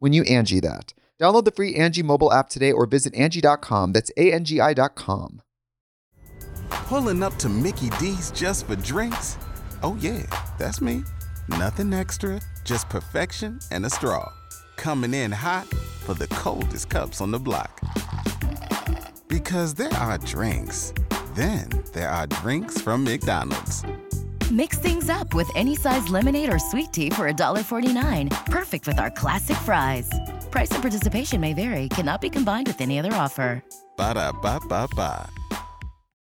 when you Angie that. Download the free Angie mobile app today or visit Angie.com. That's ANGI.com. Pulling up to Mickey D's just for drinks? Oh yeah, that's me. Nothing extra, just perfection and a straw. Coming in hot for the coldest cups on the block. Because there are drinks. Then there are drinks from McDonald's. Mix things up with any size lemonade or sweet tea for $1.49. Perfect with our classic fries. Price and participation may vary. Cannot be combined with any other offer. Ba-da-ba-ba-ba.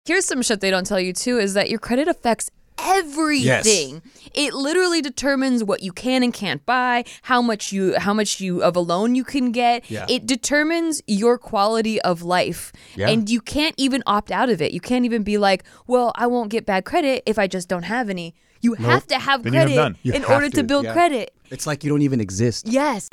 Here's some shit they don't tell you, too, is that your credit affects everything. Yes. It literally determines what you can and can't buy, how much you of a loan you can get. Yeah. It determines your quality of life. Yeah. And you can't even opt out of it. You can't even be like, well, I won't get bad credit if I just don't have any. You have to have credit in order to build credit. It's like you don't even exist. Yes.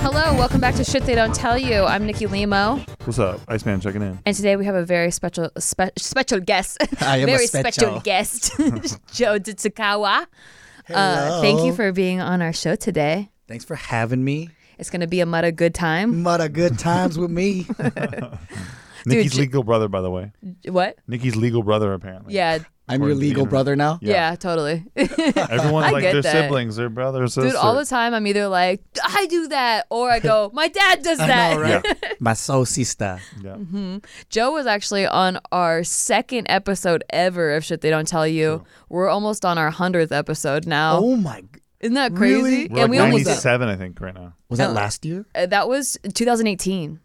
Hello, welcome back to Shit They Don't Tell You. I'm Nikki Limo. What's up? Iceman checking in. And today we have a very special guest. I am very special guest, Joe Ditsukawa. Hello. Thank you for being on our show today. Thanks for having me. It's going to be a mudda good time. Mudda good times with me. Nikki's legal brother, by the way. What? Nikki's legal brother, apparently. Yeah. I'm your legal brother now? Yeah, totally. Everyone's like their siblings, their brothers, sisters. Dude, all the time I'm either like, I do that, or I go, my dad does that. I know, right? Yeah. My soul sister. Yeah. Mm-hmm. Joe was actually on our second episode ever of Shit They Don't Tell You. True. We're almost on our 100th episode now. Oh my God. Isn't that crazy? Really? We're like 97, I think, right now. Was that last year? That was 2018.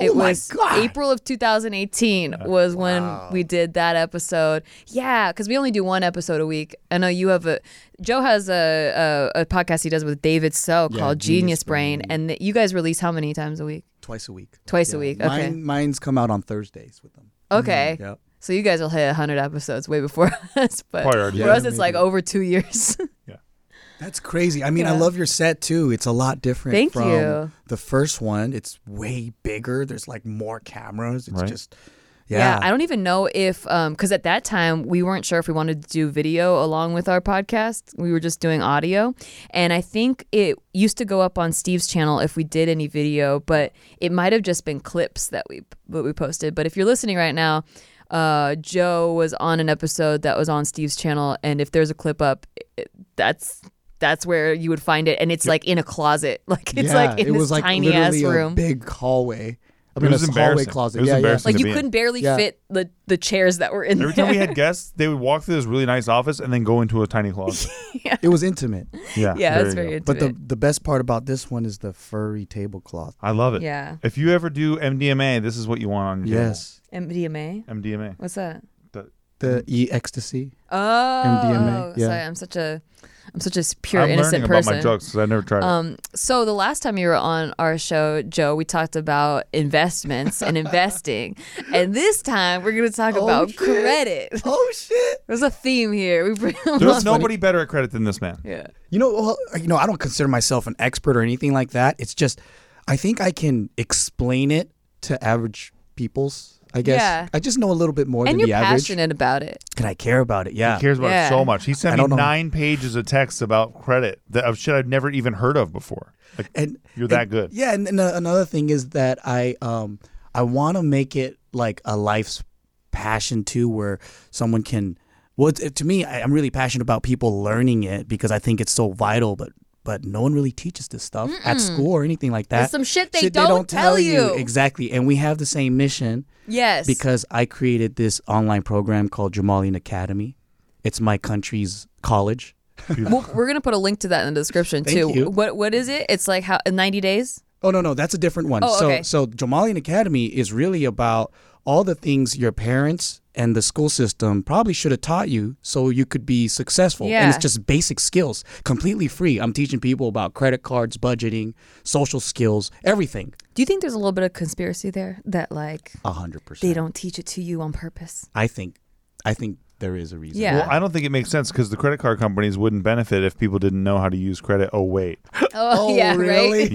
It was April of 2018 was when we did that episode. Yeah, because we only do one episode a week. I know you have Joe has a podcast he does with David Selk called Genius Brain. And you guys release how many times a week? Twice a week. Twice a week, okay. Mine's come out on Thursdays with them. Okay. Mm-hmm. Yep. So you guys will hit 100 episodes way before us. But for us, it's maybe over 2 years. Yeah. That's crazy. I mean, I love your set, too. It's a lot different from the first one. It's way bigger. There's more cameras. It's just, yeah. I don't even know if, because at that time, we weren't sure if we wanted to do video along with our podcast. We were just doing audio. And I think it used to go up on Steve's channel if we did any video, but it might have just been clips that we posted. But if you're listening right now, Joe was on an episode that was on Steve's channel. And if there's a clip up, that's where you would find it, and it's in a closet, in this tiny ass room, a big hallway. I mean, it was a hallway closet. It was embarrassing. Like you couldn't barely fit the chairs that were in there. Every time we had guests, they would walk through this really nice office and then go into a tiny closet. It was intimate. Yeah, it was very intimate. But the best part about this one is the furry tablecloth. I love it. Yeah. If you ever do MDMA, this is what you want on your table. MDMA. What's that? The ecstasy. Oh, MDMA. Yeah. Sorry, I'm such a pure innocent person. I'm learning about my drugs because I never tried it. So the last time you were on our show, Joe, we talked about investments and investing, and this time we're going to talk about credit. Oh shit! There's a theme here. There's nobody better at credit than this man. Yeah. You know, I don't consider myself an expert or anything like that. It's just I think I can explain it to average people's, I guess. Yeah. I just know a little bit more than the average. And you're passionate about it. And I care about it, yeah. He cares about it so much. He sent me 9 pages of texts about credit, of shit I've never even heard of before. Like, and you're that good. Yeah, and another thing is that I want to make it like a life's passion too, where someone can... Well, to me, I'm really passionate about people learning it because I think it's so vital, but no one really teaches this stuff at school or anything like that. It's some shit they don't tell you. Exactly. And we have the same mission. Yes. Because I created this online program called Jamalian Academy. It's my country's college. Well, we're going to put a link to that in the description too. You. What is it? It's like how 90 days? Oh, no, that's a different one. Oh, okay. So Jamalian Academy is really about all the things your parents and the school system probably should have taught you so you could be successful. Yeah. And it's just basic skills, completely free. I'm teaching people about credit cards, budgeting, social skills, everything. Do you think there's a little bit of conspiracy there that 100%. They don't teach it to you on purpose? I think there is a reason. Yeah. Well, I don't think it makes sense because the credit card companies wouldn't benefit if people didn't know how to use credit. Oh, wait. Oh, yeah, really? Right?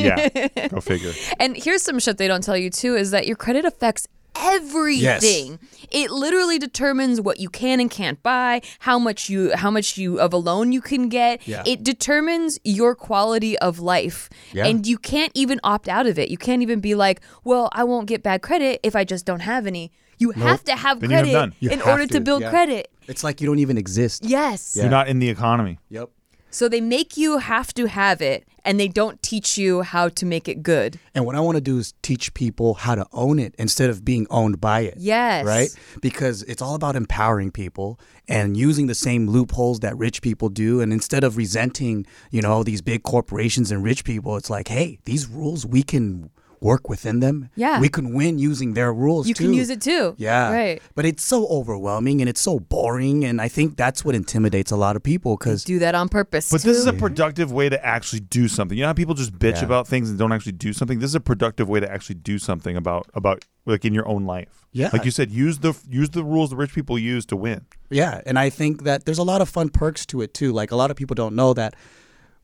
Yeah, go figure. And here's some shit they don't tell you too is that your credit affects everything. Yes. It literally determines what you can and can't buy, how much of a loan you can get. Yeah. It determines your quality of life. Yeah. And you can't even opt out of it. You can't even be like, well, I won't get bad credit if I just don't have any. You have to have credit in order to build credit. It's like you don't even exist. Yes. Yeah. You're not in the economy. Yep. So they make you have to have it, and they don't teach you how to make it good. And what I want to do is teach people how to own it instead of being owned by it. Yes. Right? Because it's all about empowering people and using the same loopholes that rich people do. And instead of resenting, these big corporations and rich people, it's like, hey, these rules, we can work within them. Yeah. We can win using their rules, too. You can use it, too. Yeah. Right. But it's so overwhelming and it's so boring, and I think that's what intimidates a lot of people. Cause do that on purpose, But this is a productive way to actually do something. You know how people just bitch about things and don't actually do something? This is a productive way to actually do something about like in your own life. Yeah. Like you said, use the rules the rich people use to win. Yeah, and I think that there's a lot of fun perks to it, too. Like a lot of people don't know that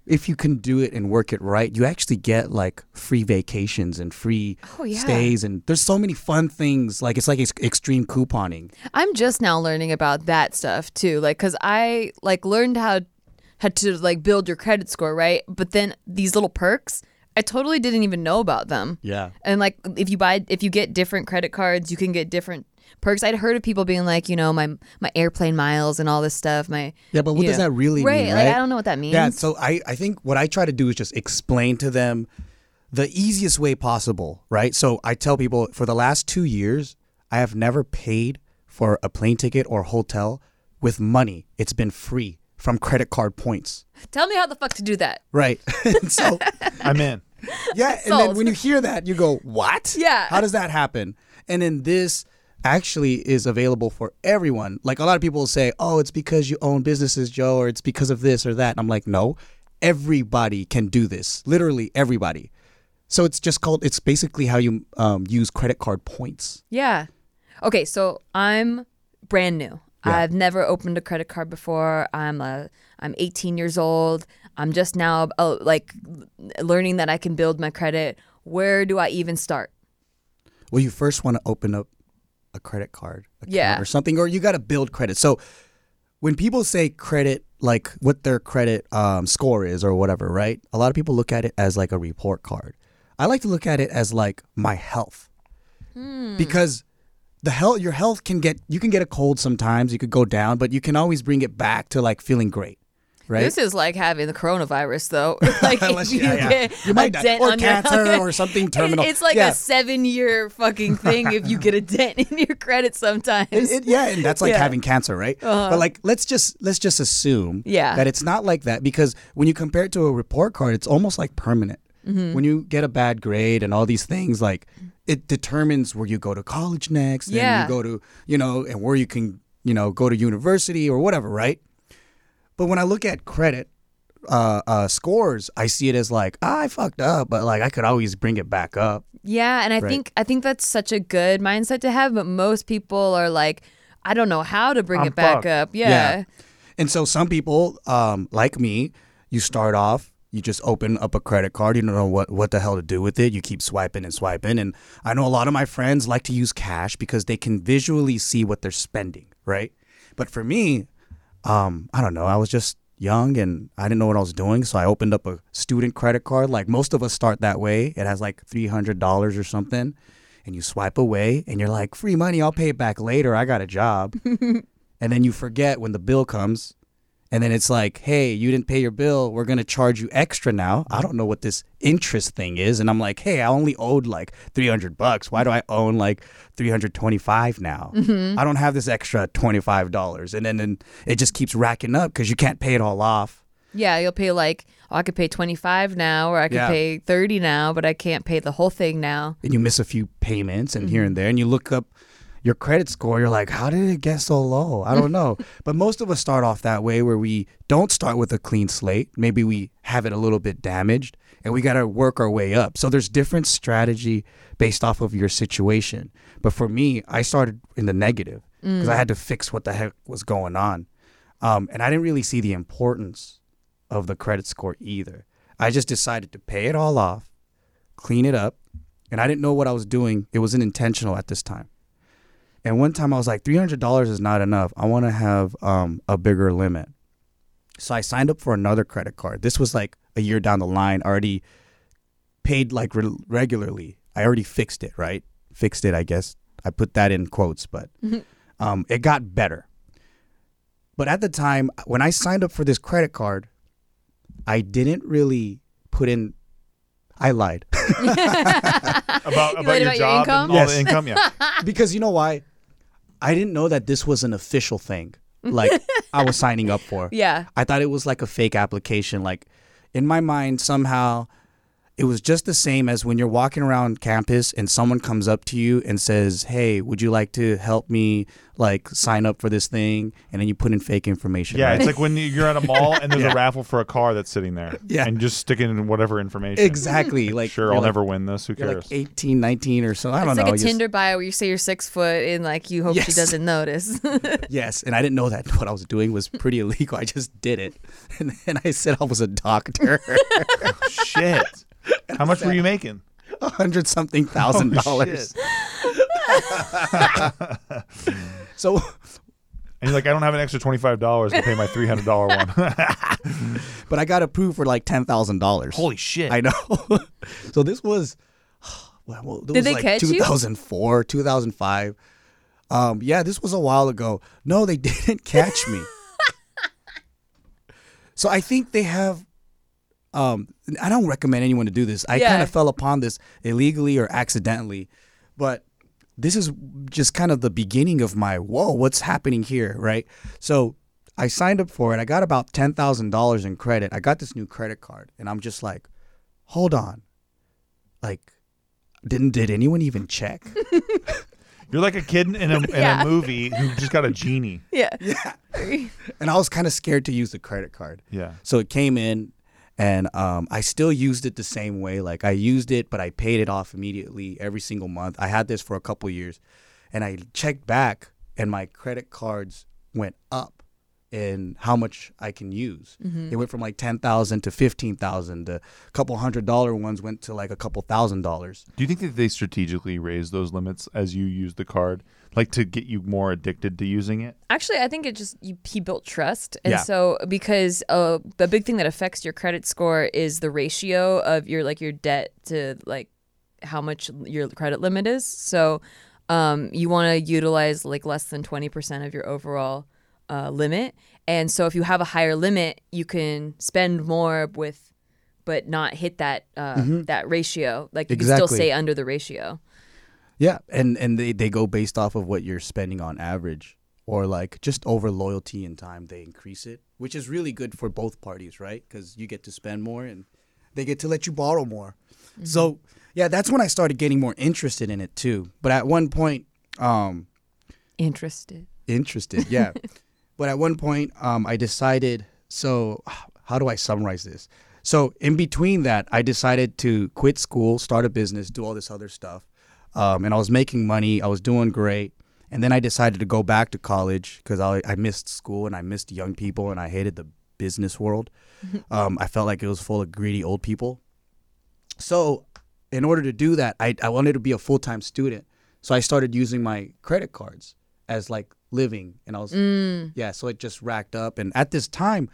if you can do it and work it right, you actually get like free vacations and free stays. And there's so many fun things. Like it's like extreme couponing. I'm just now learning about that stuff too. Like, cause I learned how to build your credit score. Right. But then these little perks, I totally didn't even know about them. Yeah. And like if you get different credit cards, you can get different perks. I'd heard of people being like, my airplane miles and all this stuff. But what does that really mean? Right. Like, I don't know what that means. Yeah, so I think what I try to do is just explain to them the easiest way possible, right? So I tell people for the last 2 years, I have never paid for a plane ticket or hotel with money. It's been free from credit card points. Tell me how the fuck to do that. Right. So I'm in. Yeah, and then when you hear that, you go, what? Yeah. How does that happen? And then this actually is available for everyone. Like a lot of people will say, oh, it's because you own businesses, Joe, or it's because of this or that. And I'm like, no, everybody can do this. Literally everybody. So it's basically how you use credit card points. Yeah. Okay, so I'm brand new. Yeah. I've never opened a credit card before. I'm 18 years old. I'm just now learning that I can build my credit. Where do I even start? Well, you first want to open up a credit card account or something, or you got to build credit. So when people say credit, like what their credit score is or whatever, right? A lot of people look at it as like a report card. I like to look at it as like my health because your health you can get a cold sometimes, you could go down, but you can always bring it back to like feeling great, right? This is like having the coronavirus though. Like unless you might die, or cancer or something terminal. It's like a 7-year fucking thing if you get a dent in your credit sometimes. And that's like having cancer, right? Uh-huh. But like let's just assume that it's not like that, because when you compare it to a report card, it's almost like permanent. Mm-hmm. When you get a bad grade and all these things, like it determines where you go to college next, and you go to, and where you can, go to university or whatever, right? But when I look at credit scores, I see it as like, I fucked up, but like I could always bring it back up. Yeah, and I think that's such a good mindset to have, but most people are like, I don't know how to bring it back up. Yeah. And so some people like me, you start off You just open up a credit card. You don't know what the hell to do with it. You keep swiping and swiping. And I know a lot of my friends like to use cash because they can visually see what they're spending, right? But for me, I don't know. I was just young and I didn't know what I was doing. So I opened up a student credit card. Like most of us start that way. It has like $300 or something. And you swipe away and you're like, free money. I'll pay it back later. I got a job. And then you forget when the bill comes. And then it's like, hey, you didn't pay your bill. We're going to charge you extra now. I don't know what this interest thing is. And I'm like, hey, I only owed like $300. Why do I own like $325 now? Mm-hmm. I don't have this extra $25. And then and it just keeps racking up because you can't pay it all off. Yeah, you'll pay like, oh, I could pay $25 now, or I could pay $30 now, but I can't pay the whole thing now. And you miss a few payments and here and there. And you look up your credit score, you're like, how did it get so low? I don't know. But most of us start off that way where we don't start with a clean slate. Maybe we have it a little bit damaged and we got to work our way up. So there's different strategy based off of your situation. But for me, I started in the negative because I had to fix what the heck was going on. And I didn't really see the importance of the credit score either. I just decided to pay it all off, clean it up. And I didn't know what I was doing. It wasn't intentional at this time. And one time I was like, $300 is not enough. I want to have a bigger limit. So I signed up for another credit card. This was like a year down the line. I already paid like regularly. I already fixed it, right? Fixed it, I guess. I put that in quotes, but it got better. But at the time, when I signed up for this credit card, I didn't really put in... I lied. about your job and all the income? Yeah. Because you know why? I didn't know that this was an official thing like I was signing up for. Yeah. I thought it was like a fake application. Like in my mind, somehow it was just the same as when you're walking around campus and someone comes up to you and says, hey, would you like to help me like sign up for this thing? And then you put in fake information. Yeah, right? It's like when you're at a mall and there's a raffle for a car that's sitting there. Yeah. And just sticking in whatever information. Exactly. Like, sure, I'll never win this. Who cares? Like 18, 19 or so. I don't know. It's like a Tinder bio where you say you're 6 foot and like you hope she doesn't notice. Yes. And I didn't know that what I was doing was pretty illegal. I just did it. And then I said I was a doctor. Oh, shit. How much were you making? $100,000 So, and you're like, I don't have an extra $25 to pay my $300 one. But I got approved for like $10,000. Holy shit! I know. So this was, well, this was like 2004, 2005. Yeah, this was a while ago. No, they didn't catch me. So I think they have. I don't recommend anyone to do this. I kind of fell upon this illegally or accidentally, but this is just kind of the beginning of my, whoa, what's happening here, right? So I signed up for it. I got about $10,000 in credit. I got this new credit card, and I'm just like, hold on. Like, did anyone even check? You're like a kid in a movie who just got a genie. Yeah. Yeah. And I was kind of scared to use the credit card. Yeah. So it came in. And I still used it the same way. Like I used it, but I paid it off immediately every single month. I had this for a couple years, and I checked back, and my credit cards went up in how much I can use. Mm-hmm. It went from like $10,000 to $15,000. The couple $100 ones went to like a couple $1,000. Do you think that they strategically raised those limits as you used the card, like to get you more addicted to using it? Actually, I think it just he built trust. And so because a big thing that affects your credit score is the ratio of your debt to like how much your credit limit is. So you want to utilize like less than 20% of your overall limit. And so if you have a higher limit, you can spend more with but not hit that that ratio. Like you can still stay under the ratio. Yeah, and they go based off of what you're spending on average, or like just over loyalty and time, they increase it, which is really good for both parties, right? Because you get to spend more and they get to let you borrow more. Mm-hmm. So yeah, that's when I started getting more interested in it too. But at one point... Interested, yeah. But at one point I decided, so how do I summarize this? So in between that, I decided to quit school, start a business, do all this other stuff. And I was making money. I was doing great. And then I decided to go back to college because I missed school and I missed young people and I hated the business world. I felt like it was full of greedy old people. So in order to do that, I wanted to be a full-time student. So I started using my credit cards as like living. And I was, so it just racked up. And at this time,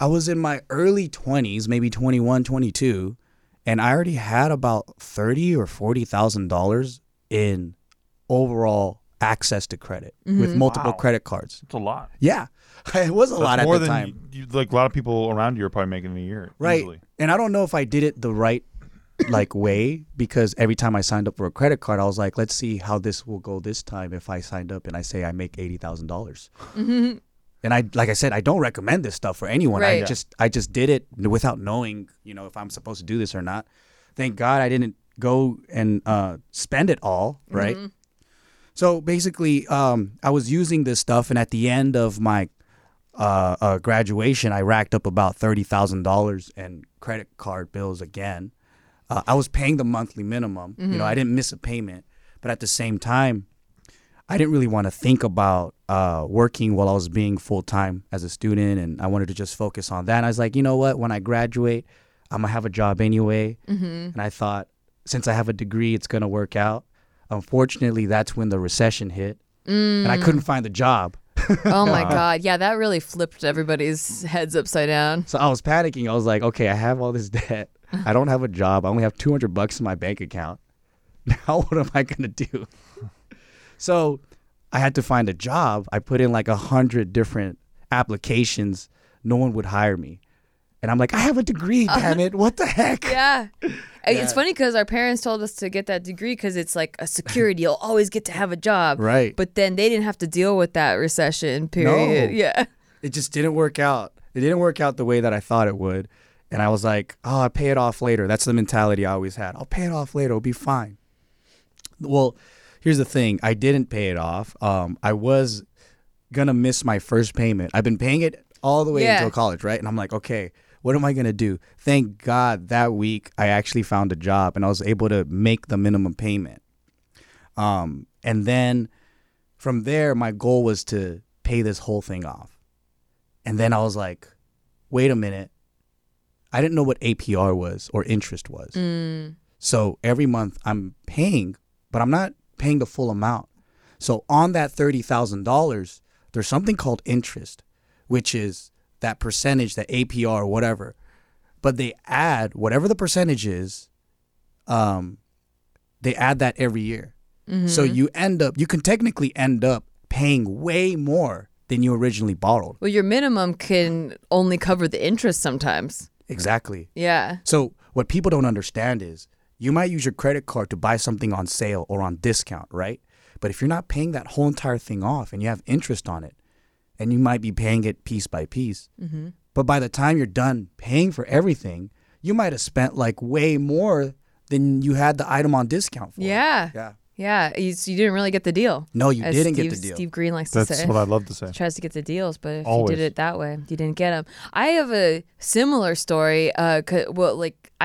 I was in my early 20s, maybe 21, 22. And I already had about $30,000 or $40,000 in overall access to credit with multiple credit cards. That's a lot. Yeah. It was a lot at the time. Like a lot of people around you are probably making it a year. Right. Easily. And I don't know if I did it the right way, because every time I signed up for a credit card, I was like, let's see how this will go this time if I signed up and I say I make $80,000. Mm-hmm. And I, like I said, I don't recommend this stuff for anyone. Right. I just did it without knowing, if I'm supposed to do this or not. Thank God I didn't go and spend it all, right? Mm-hmm. So basically, I was using this stuff, and at the end of my graduation, I racked up about $30,000 in credit card bills again. I was paying the monthly minimum. Mm-hmm. I didn't miss a payment, but at the same time, I didn't really want to think about working while I was being full-time as a student, and I wanted to just focus on that. And I was like, you know what? When I graduate, I'm going to have a job anyway. Mm-hmm. And I thought, since I have a degree, it's going to work out. Unfortunately, that's when the recession hit, and I couldn't find the job. Oh, my God. Yeah, that really flipped everybody's heads upside down. So I was panicking. I was like, okay, I have all this debt. I don't have a job. I only have $200 in my bank account. Now what am I going to do? So I had to find a job. I put in like 100 different applications. No one would hire me. And I'm like, I have a degree, damn it. What the heck? Yeah. It's funny because our parents told us to get that degree because it's like a security. You'll always get to have a job. Right. But then they didn't have to deal with that recession period. No. Yeah. It just didn't work out. It didn't work out the way that I thought it would. And I was like, oh, I'll pay it off later. That's the mentality I always had. I'll pay it off later. It'll be fine. Well, here's the thing. I didn't pay it off. I was going to miss my first payment. I've been paying it all the way until college, right? And I'm like, okay, what am I going to do? Thank God that week I actually found a job and I was able to make the minimum payment. And then from there, my goal was to pay this whole thing off. And then I was like, wait a minute. I didn't know what APR was or interest was. So every month I'm paying, but I'm not paying the full amount. So on that $30,000, there's something called interest, which is that percentage, that APR or whatever. But they add whatever the percentage is, they add that every year. Mm-hmm. So you can technically end up paying way more than you originally borrowed. Well, your minimum can only cover the interest sometimes. Exactly. Yeah. So what people don't understand is you might use your credit card to buy something on sale or on discount, right? But if you're not paying that whole entire thing off and you have interest on it, and you might be paying it piece by piece, but by the time you're done paying for everything, you might have spent like way more than you had the item on discount for. Yeah. Yeah. Yeah, you didn't really get the deal. No, you didn't get the deal. Steve Green likes to say. That's what I love to say. He tries to get the deals, but if you did it that way, you didn't get them. I have a similar story. I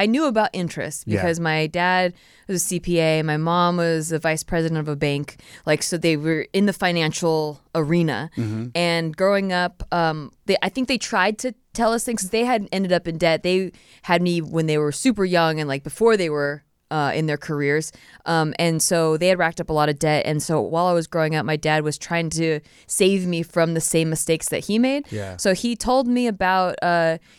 knew about interest because my dad was a CPA. My mom was the vice president of a bank. So they were in the financial arena. Mm-hmm. And growing up, I think they tried to tell us things. They had ended up in debt. They had me when they were super young and before they were in their careers. And so they had racked up a lot of debt. And so while I was growing up, my dad was trying to save me from the same mistakes that he made. Yeah. So he told me about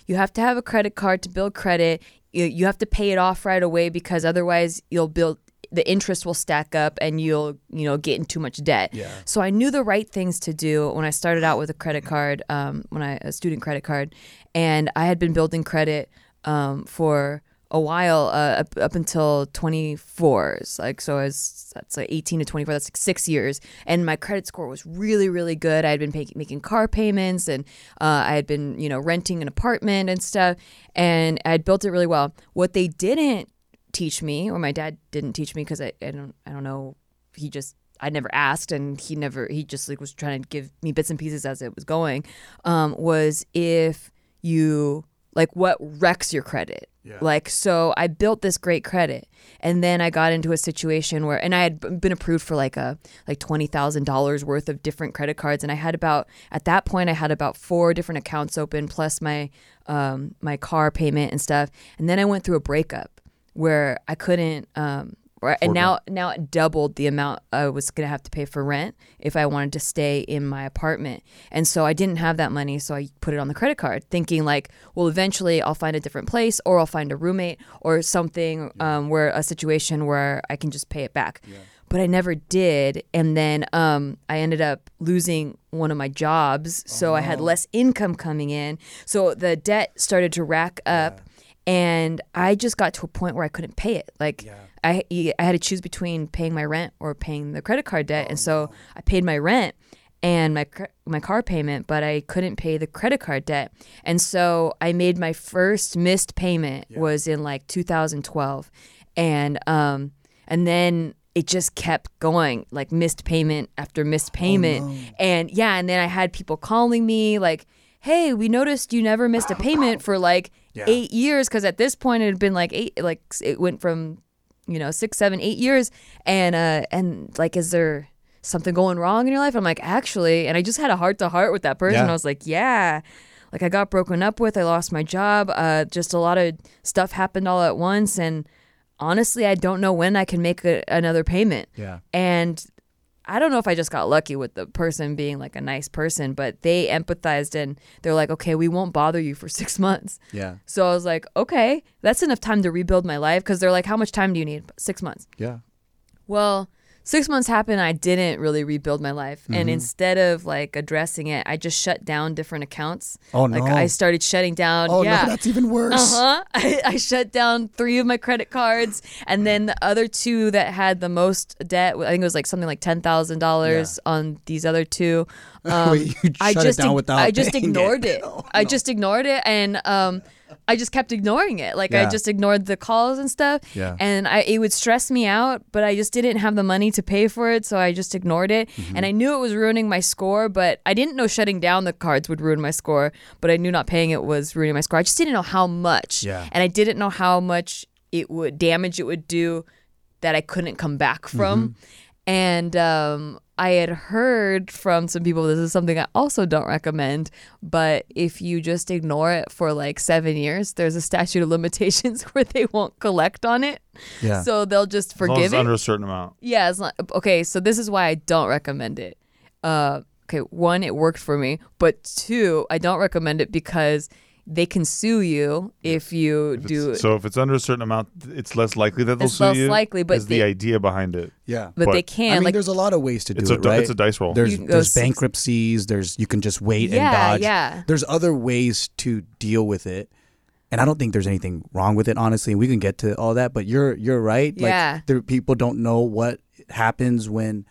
you have to have a credit card to build credit. You have to pay it off right away because otherwise the interest will stack up and you'll get in too much debt. Yeah. So I knew the right things to do when I started out with a credit card, a student credit card. And I had been building credit for a while up until 24. That's 18 to 24. That's 6 years, and my credit score was really, really good. I had been making car payments, and I had been renting an apartment and stuff, and I had built it really well. What they didn't teach me, or my dad didn't teach me, because I don't know, I never asked, and he just was trying to give me bits and pieces as it was going. Was if you what wrecks your credit. Yeah. Like, so I built this great credit, and then I got into a situation where, and I had been approved for like $20,000 worth of different credit cards. And I had about, at that point, I had about 4 different accounts open, plus my, my car payment and stuff. And then I went through a breakup where I couldn't, and now it doubled the amount I was going to have to pay for rent if I wanted to stay in my apartment. And so I didn't have that money, so I put it on the credit card thinking like, well, eventually I'll find a different place, or I'll find a roommate or something, where a situation where I can just pay it back. Yeah. But I never did. And then I ended up losing one of my jobs, so I had less income coming in. So the debt started to rack up. Yeah. And I just got to a point where I couldn't pay it. Like, yeah. I had to choose between paying my rent or paying the credit card debt. So I paid my rent and my car payment, but I couldn't pay the credit card debt. And so I made my first missed payment was in like 2012. And then it just kept going, like missed payment after missed payment. And then I had people calling me like, hey, we noticed you never missed a payment for like 8 years, because at this point it had been like 8, like it went from, 6, 7, 8 years, and like, is there something going wrong in your life? I'm like, actually, and I just had a heart to heart with that person. Yeah. I was like, like I got broken up with, I lost my job, just a lot of stuff happened all at once, and honestly, I don't know when I can make another payment. Yeah, and I don't know if I just got lucky with the person being like a nice person, but they empathized and they're like, okay, we won't bother you for 6 months. Yeah. So I was like, okay, that's enough time to rebuild my life. Cause they're like, how much time do you need? 6 months. Yeah. Well, 6 months happened. I didn't really rebuild my life. Mm-hmm. And instead of like addressing it, I just shut down different accounts. Oh no. Like I started shutting down. Oh no, that's even worse. I shut down 3 of my credit cards. And then the other 2 that had the most debt, I think it was like something like $10,000 on these other 2. Wait, you shut it down without paying it. I just ignored it. Oh, no. I just ignored it. And, I just kept ignoring it. Like I just ignored the calls and stuff. Yeah. And it would stress me out, but I just didn't have the money to pay for it. So I just ignored it. Mm-hmm. And I knew it was ruining my score, but I didn't know shutting down the cards would ruin my score, but I knew not paying it was ruining my score. I just didn't know how much. Yeah. And I didn't know how much it would do that I couldn't come back from. Mm-hmm. And I had heard from some people, this is something I also don't recommend, but if you just ignore it for like 7 years, there's a statute of limitations where they won't collect on it. Yeah. So they'll just forgive it. As long as it's under a certain amount. Yeah. It's not, okay. So this is why I don't recommend it. Okay. 1, it worked for me. But 2, I don't recommend it because they can sue you if you do. So if it's under a certain amount, it's less likely that they'll sue you. It's less likely, but that's the idea behind it. Yeah, but they can. I mean, there's a lot of ways to do it, right? It's a dice roll. There's bankruptcies. There's you can just wait and dodge. Yeah. There's other ways to deal with it, and I don't think there's anything wrong with it. Honestly, we can get to all that, but you're right. Like, people don't know what happens when,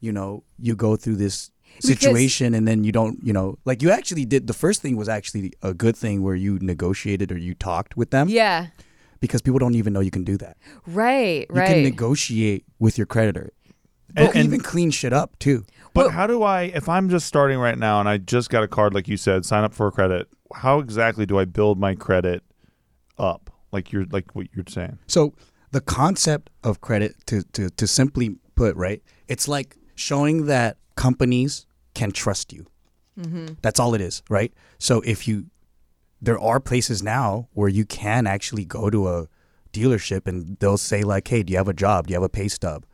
you go through this situation, because, and then you don't, like you actually did. The first thing was actually a good thing where you negotiated or you talked with them. Yeah. Because people don't even know you can do that. Right. You can negotiate with your creditor. And even clean shit up too. But how do I, if I'm just starting right now and I just got a card, like you said, sign up for a credit, how exactly do I build my credit up? Like what you're saying. So the concept of credit, to simply put, right, it's like showing that companies can trust you. Mm-hmm. That's all it is, right? So there are places now where you can actually go to a dealership and they'll say like, hey, do you have a job? Do you have a pay stub?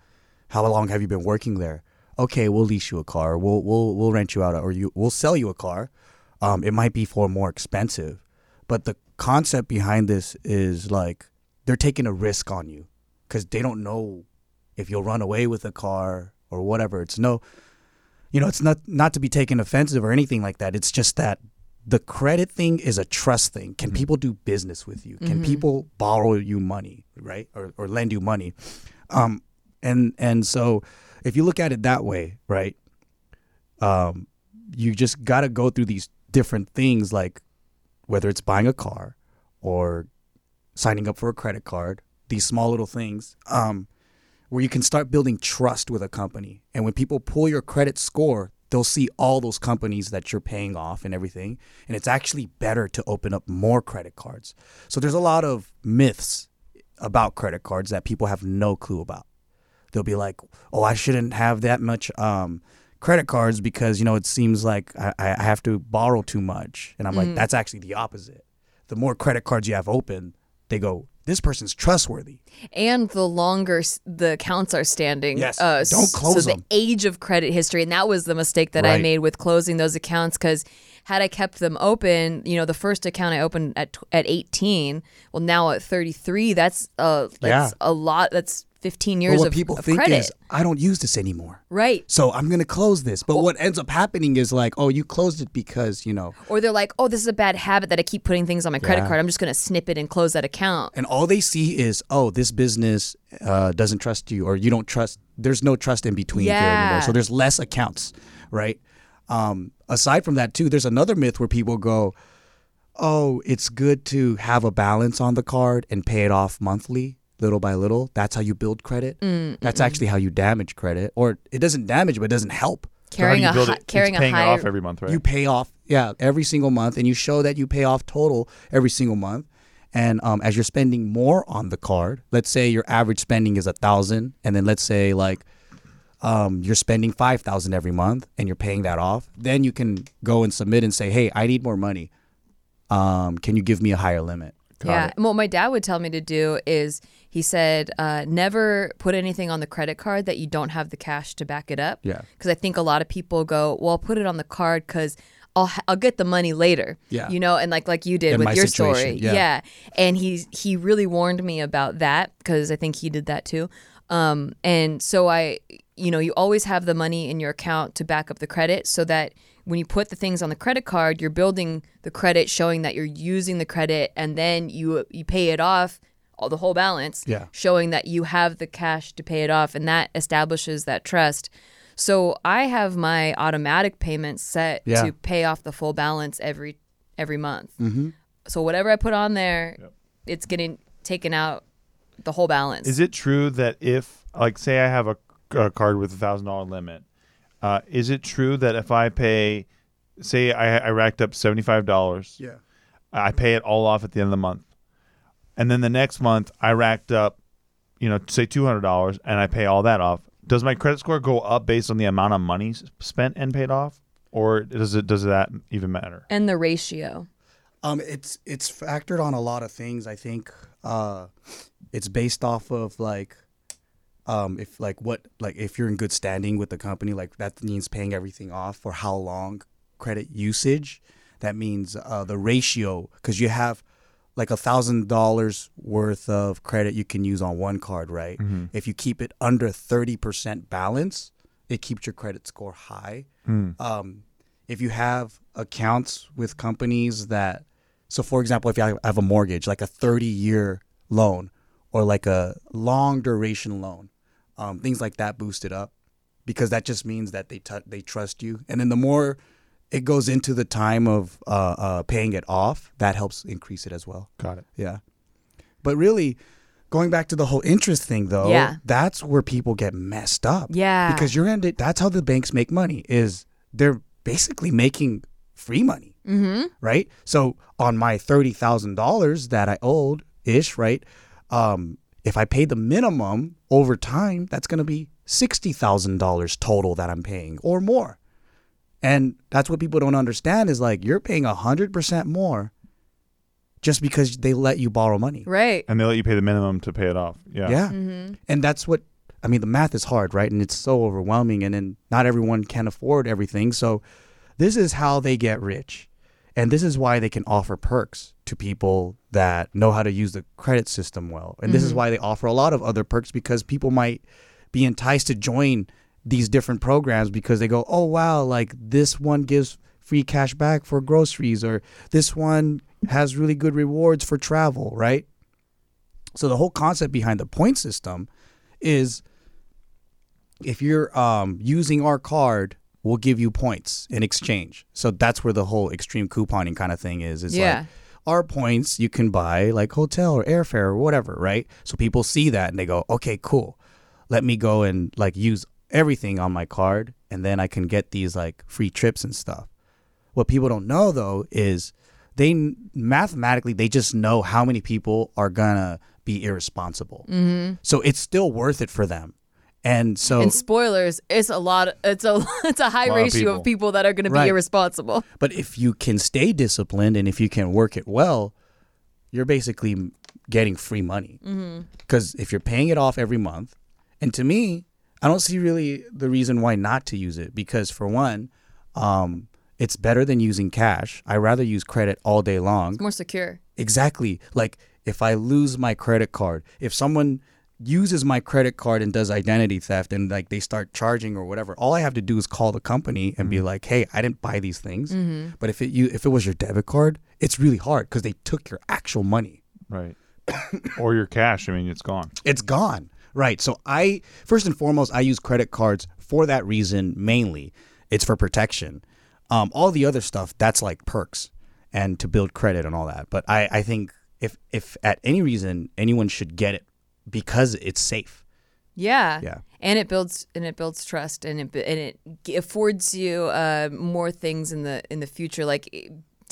How long have you been working there? Okay, we'll lease you a car. We'll rent you out, or we'll sell you a car. It might be for more expensive, but the concept behind this is like they're taking a risk on you because they don't know if you'll run away with a car or whatever. It's not to be taken offensive or anything like that. It's just that the credit thing is a trust thing. Can people do business with you? Can people borrow you money, right? Or lend you money? And so if you look at it that way, right, you just got to go through these different things, like whether it's buying a car or signing up for a credit card, these small little things, where you can start building trust with a company. And when people pull your credit score, they'll see all those companies that you're paying off and everything. And it's actually better to open up more credit cards. So there's a lot of myths about credit cards that people have no clue about. They'll be like, oh, I shouldn't have that much credit cards because, you know, it seems like I have to borrow too much. And I'm like, that's actually the opposite. The more credit cards you have open, they go, this person's trustworthy. And the longer the accounts are standing. Yes, don't close them. So the age of credit history. And that was the mistake that I made with closing those accounts, because had I kept them open, you know, the first account I opened at 18, well, now at 33, that's a lot. That's 15 years of credit. What people think is, I don't use this anymore. Right. So I'm going to close this. But what ends up happening is like, oh, you closed it because, you know. Or they're like, oh, this is a bad habit that I keep putting things on my credit card. I'm just going to snip it and close that account. And all they see is, oh, this business doesn't trust you, or you don't trust. There's no trust in between here anymore. So there's less accounts, right? Aside from that, too, there's another myth where people go, oh, it's good to have a balance on the card and pay it off monthly. Little by little, that's how you build credit. That's actually how you damage credit. Or it doesn't damage, but it doesn't help. Carrying a high off every month, right? You pay off, every single month, and you show that you pay off total every single month. And as you're spending more on the card, let's say your average spending is 1,000, and then let's say like you're spending 5,000 every month, and you're paying that off. Then you can go and submit and say, hey, I need more money. Can you give me a higher limit? Well, what my dad would tell me to do is, he said, never put anything on the credit card that you don't have the cash to back it up. Yeah. Because I think a lot of people go, well, I'll put it on the card because I'll get the money later. Yeah. You know, and like you did with your story. Yeah. And he really warned me about that, because I think he did that too. And so you always have the money in your account to back up the credit, so that when you put the things on the credit card, you're building the credit, showing that you're using the credit, and then you pay it off, the whole balance, showing that you have the cash to pay it off, and that establishes that trust. So I have my automatic payments set to pay off the full balance every month. Mm-hmm. So whatever I put on there, it's getting taken out, the whole balance. Is it true that if, like, say I have a card with $1,000 limit, is it true that if I pay, say I racked up $75, I pay it all off at the end of the month, and then the next month I racked up, say $200, and I pay all that off? Does my credit score go up based on the amount of money spent and paid off, or does that even matter? And the ratio, it's factored on a lot of things. I think it's based off of like. If you're in good standing with the company, like that means paying everything off for how long credit usage. That means the ratio, because you have like $1,000 worth of credit you can use on one card, right? Mm-hmm. If you keep it under 30% balance, it keeps your credit score high. Mm. If you have accounts with companies that, so for example, if you have a mortgage, like a 30-year loan or like a long duration loan, things like that boost it up, because that just means that they trust you. And then the more it goes into the time of paying it off, that helps increase it as well. Got it. Yeah. But really, going back to the whole interest thing, though, that's where people get messed up. Yeah. Because that's how the banks make money, is they're basically making free money, right? So on my $30,000 that I owed-ish, right, if I pay the minimum over time, that's going to be $60,000 total that I'm paying, or more. And that's what people don't understand, is like, you're paying 100% more just because they let you borrow money. Right. And they let you pay the minimum to pay it off. Yeah. Yeah. Mm-hmm. And that's what, I mean, the math is hard, right? And it's so overwhelming, and then not everyone can afford everything. So this is how they get rich. And this is why they can offer perks to people that know how to use the credit system well. And this is why they offer a lot of other perks, because people might be enticed to join these different programs because they go, oh, wow, like this one gives free cash back for groceries, or this one has really good rewards for travel, right? So the whole concept behind the point system is, if you're using our card, we'll give you points in exchange. So that's where the whole extreme couponing kind of thing is. It's like, our points, you can buy like hotel or airfare or whatever, right? So people see that and they go, okay, cool. Let me go and like use everything on my card and then I can get these like free trips and stuff. What people don't know though is they mathematically, they just know how many people are gonna be irresponsible. Mm-hmm. So it's still worth it for them. And so, and spoilers, it's a lot. It's a high ratio of people that are going to be irresponsible. But if you can stay disciplined and if you can work it well, you're basically getting free money. Because if you're paying it off every month, and to me, I don't see really the reason why not to use it. Because for one, it's better than using cash. I rather use credit all day long. It's more secure. Exactly. Like if I lose my credit card, if someone uses my credit card and does identity theft and like they start charging or whatever, all I have to do is call the company and be like, hey, I didn't buy these things. But if it was your debit card, it's really hard because they took your actual money, right? Or your cash. I mean, it's gone, right? So I first and foremost, I use credit cards for that reason. Mainly it's for protection. All the other stuff, that's like perks and to build credit and all that, but I think if at any reason anyone should get it, because it's safe. Yeah. And it builds trust, and it affords you more things in the future. Like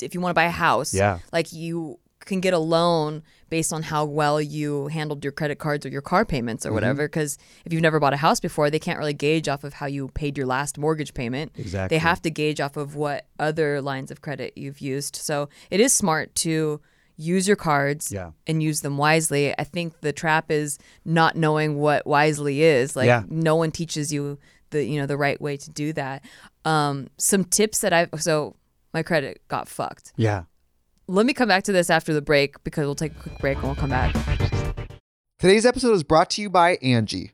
if you want to buy a house, like you can get a loan based on how well you handled your credit cards or your car payments or whatever. Because if you've never bought a house before, they can't really gauge off of how you paid your last mortgage payment. Exactly. They have to gauge off of what other lines of credit you've used. So it is smart to use your cards and use them wisely. I think the trap is not knowing what wisely is. Like no one teaches you the right way to do that. Some tips that so my credit got fucked. Yeah. Let me come back to this after the break, because we'll take a quick break and we'll come back. Today's episode is brought to you by Angie.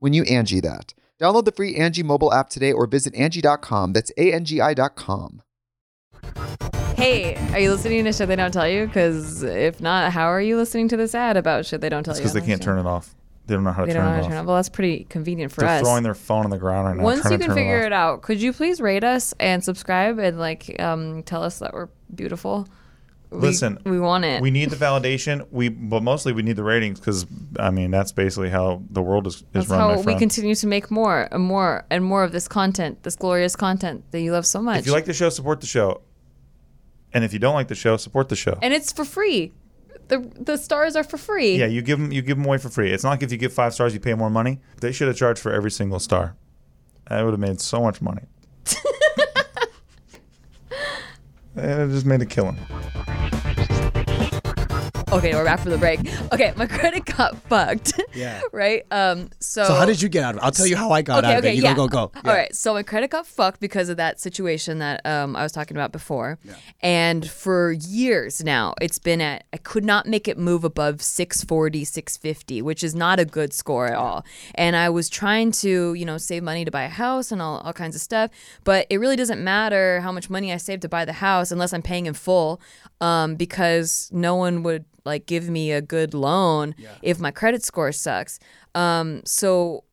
when you Angie that. Download the free Angie mobile app today or visit Angie.com. That's ANGI.com. Hey, are you listening to Shit They Don't Tell You? Because if not, how are you listening to this ad about Shit They Don't Tell You? Because they can't turn it off. They don't know how to turn it off. Well, that's pretty convenient for us. They're throwing their phone on the ground right now. Once you can figure it out, could you please rate us and subscribe and like tell us that we're beautiful? Listen, we want it. We need the validation. But mostly we need the ratings, because I mean that's basically how the world is run. That's how we continue to make more and more of this content, this glorious content that you love so much. If you like the show, support the show. And if you don't like the show, support the show. And it's for free. The stars are for free. Yeah, you give them away for free. It's not like if you give 5 stars, you pay more money. They should have charged for every single star. I would have made so much money. It just made a killing. Okay, we're back for the break. Okay, my credit got fucked. Yeah. Right? So how did you get out of it? I'll tell you how I got out of it. You go. Yeah. All right, so my credit got fucked because of that situation that I was talking about before. Yeah. And for years now, it's been at, I could not make it move above 640, 650, which is not a good score at all. And I was trying to, save money to buy a house and all kinds of stuff. But it really doesn't matter how much money I save to buy the house unless I'm paying in full, because no one would give me a good loan if my credit score sucks. So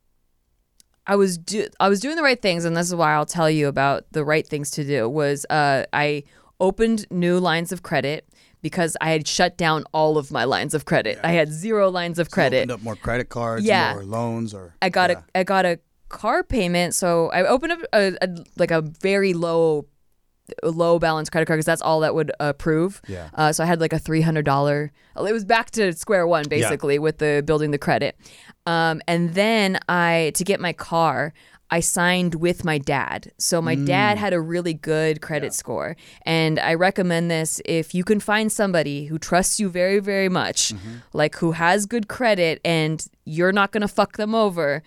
I was doing the right things, and this is why I'll tell you about the right things to do. Was I opened new lines of credit because I had shut down all of my lines of credit. Yeah. I had zero lines of credit. Opened up more credit cards, yeah, more loans, or I got a car payment, so I opened up a very low balance credit card because that's all that would approve. Yeah. So I had like a $300. It was back to square one basically, yeah, with the building the credit. And then to get my car, I signed with my dad. So my dad had a really good credit, yeah, score. And I recommend this if you can find somebody who trusts you very, very much, mm-hmm, like who has good credit and you're not going to fuck them over.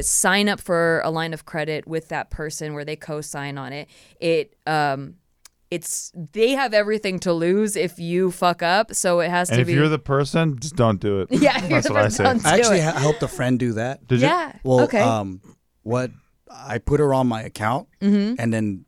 Sign up for a line of credit with that person where they co-sign on it. They have everything to lose if you fuck up, so it has to be. And if you're the person, just don't do it. Yeah, that's what I say. I actually helped a friend do that. Did you? Yeah. Well, okay. I put her on my account, mm-hmm, and then,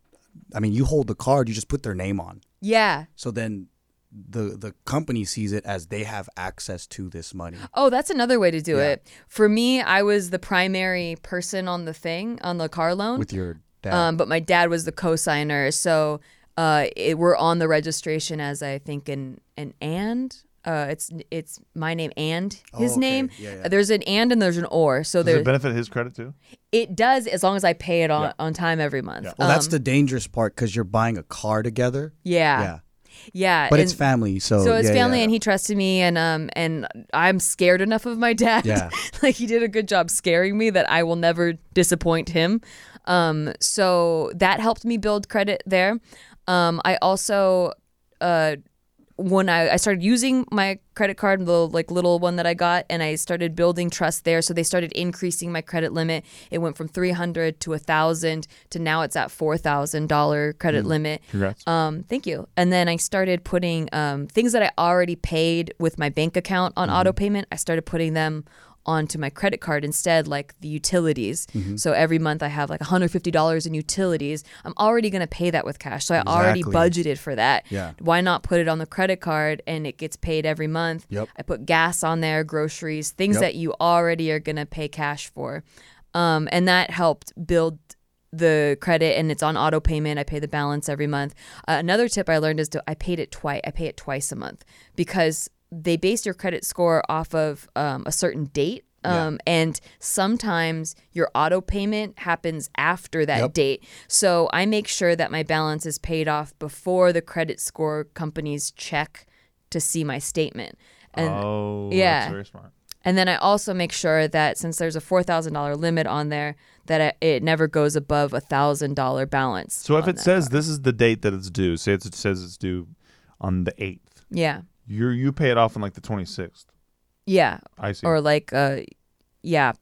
I mean, you hold the card, you just put their name on. Yeah. So then the company sees it as they have access to this money. Oh, that's another way to do, yeah, it. For me, I was the primary person on the thing, on the car loan. With your dad. But my dad was the co-signer. So we're on the registration as, I think, an and. It's my name and his, oh, okay, name. Yeah, yeah. There's an and there's an or. So does it benefit his credit too? It does, as long as I pay it on, yeah, on time every month. Yeah. Well, that's the dangerous part because you're buying a car together. Yeah. Yeah. Yeah, but it's family, so it's, yeah, family, yeah, and he trusted me, and I'm scared enough of my dad. Yeah. Like he did a good job scaring me that I will never disappoint him. So that helped me build credit there. I also, when I started using my credit card, the little one that I got, and I started building trust there, so they started increasing my credit limit. It went from $300 to $1,000 to now it's at $4,000 credit limit. Congrats. Thank you. And then I started putting things that I already paid with my bank account on auto payment. I started putting them onto my credit card instead, like the utilities. Mm-hmm. So every month I have like $150 in utilities. I'm already going to pay that with cash. So I already budgeted for that. Yeah. Why not put it on the credit card and it gets paid every month? Yep. I put gas on there, groceries, things, yep, that you already are going to pay cash for. And that helped build the credit, and it's on auto payment. I pay the balance every month. Another tip I learned is I pay it twice a month because they base your credit score off of a certain date, yeah, and sometimes your auto payment happens after that, yep, date. So I make sure that my balance is paid off before the credit score companies check to see my statement. And, oh, yeah, that's very smart. And then I also make sure that since there's a $4,000 limit on there, that it never goes above a $1,000 balance. So if it says this is the date that it's due, say it says it's due on the 8th. Yeah. You pay it off on like the 26th. Yeah. I see. Or like, there's... Yeah,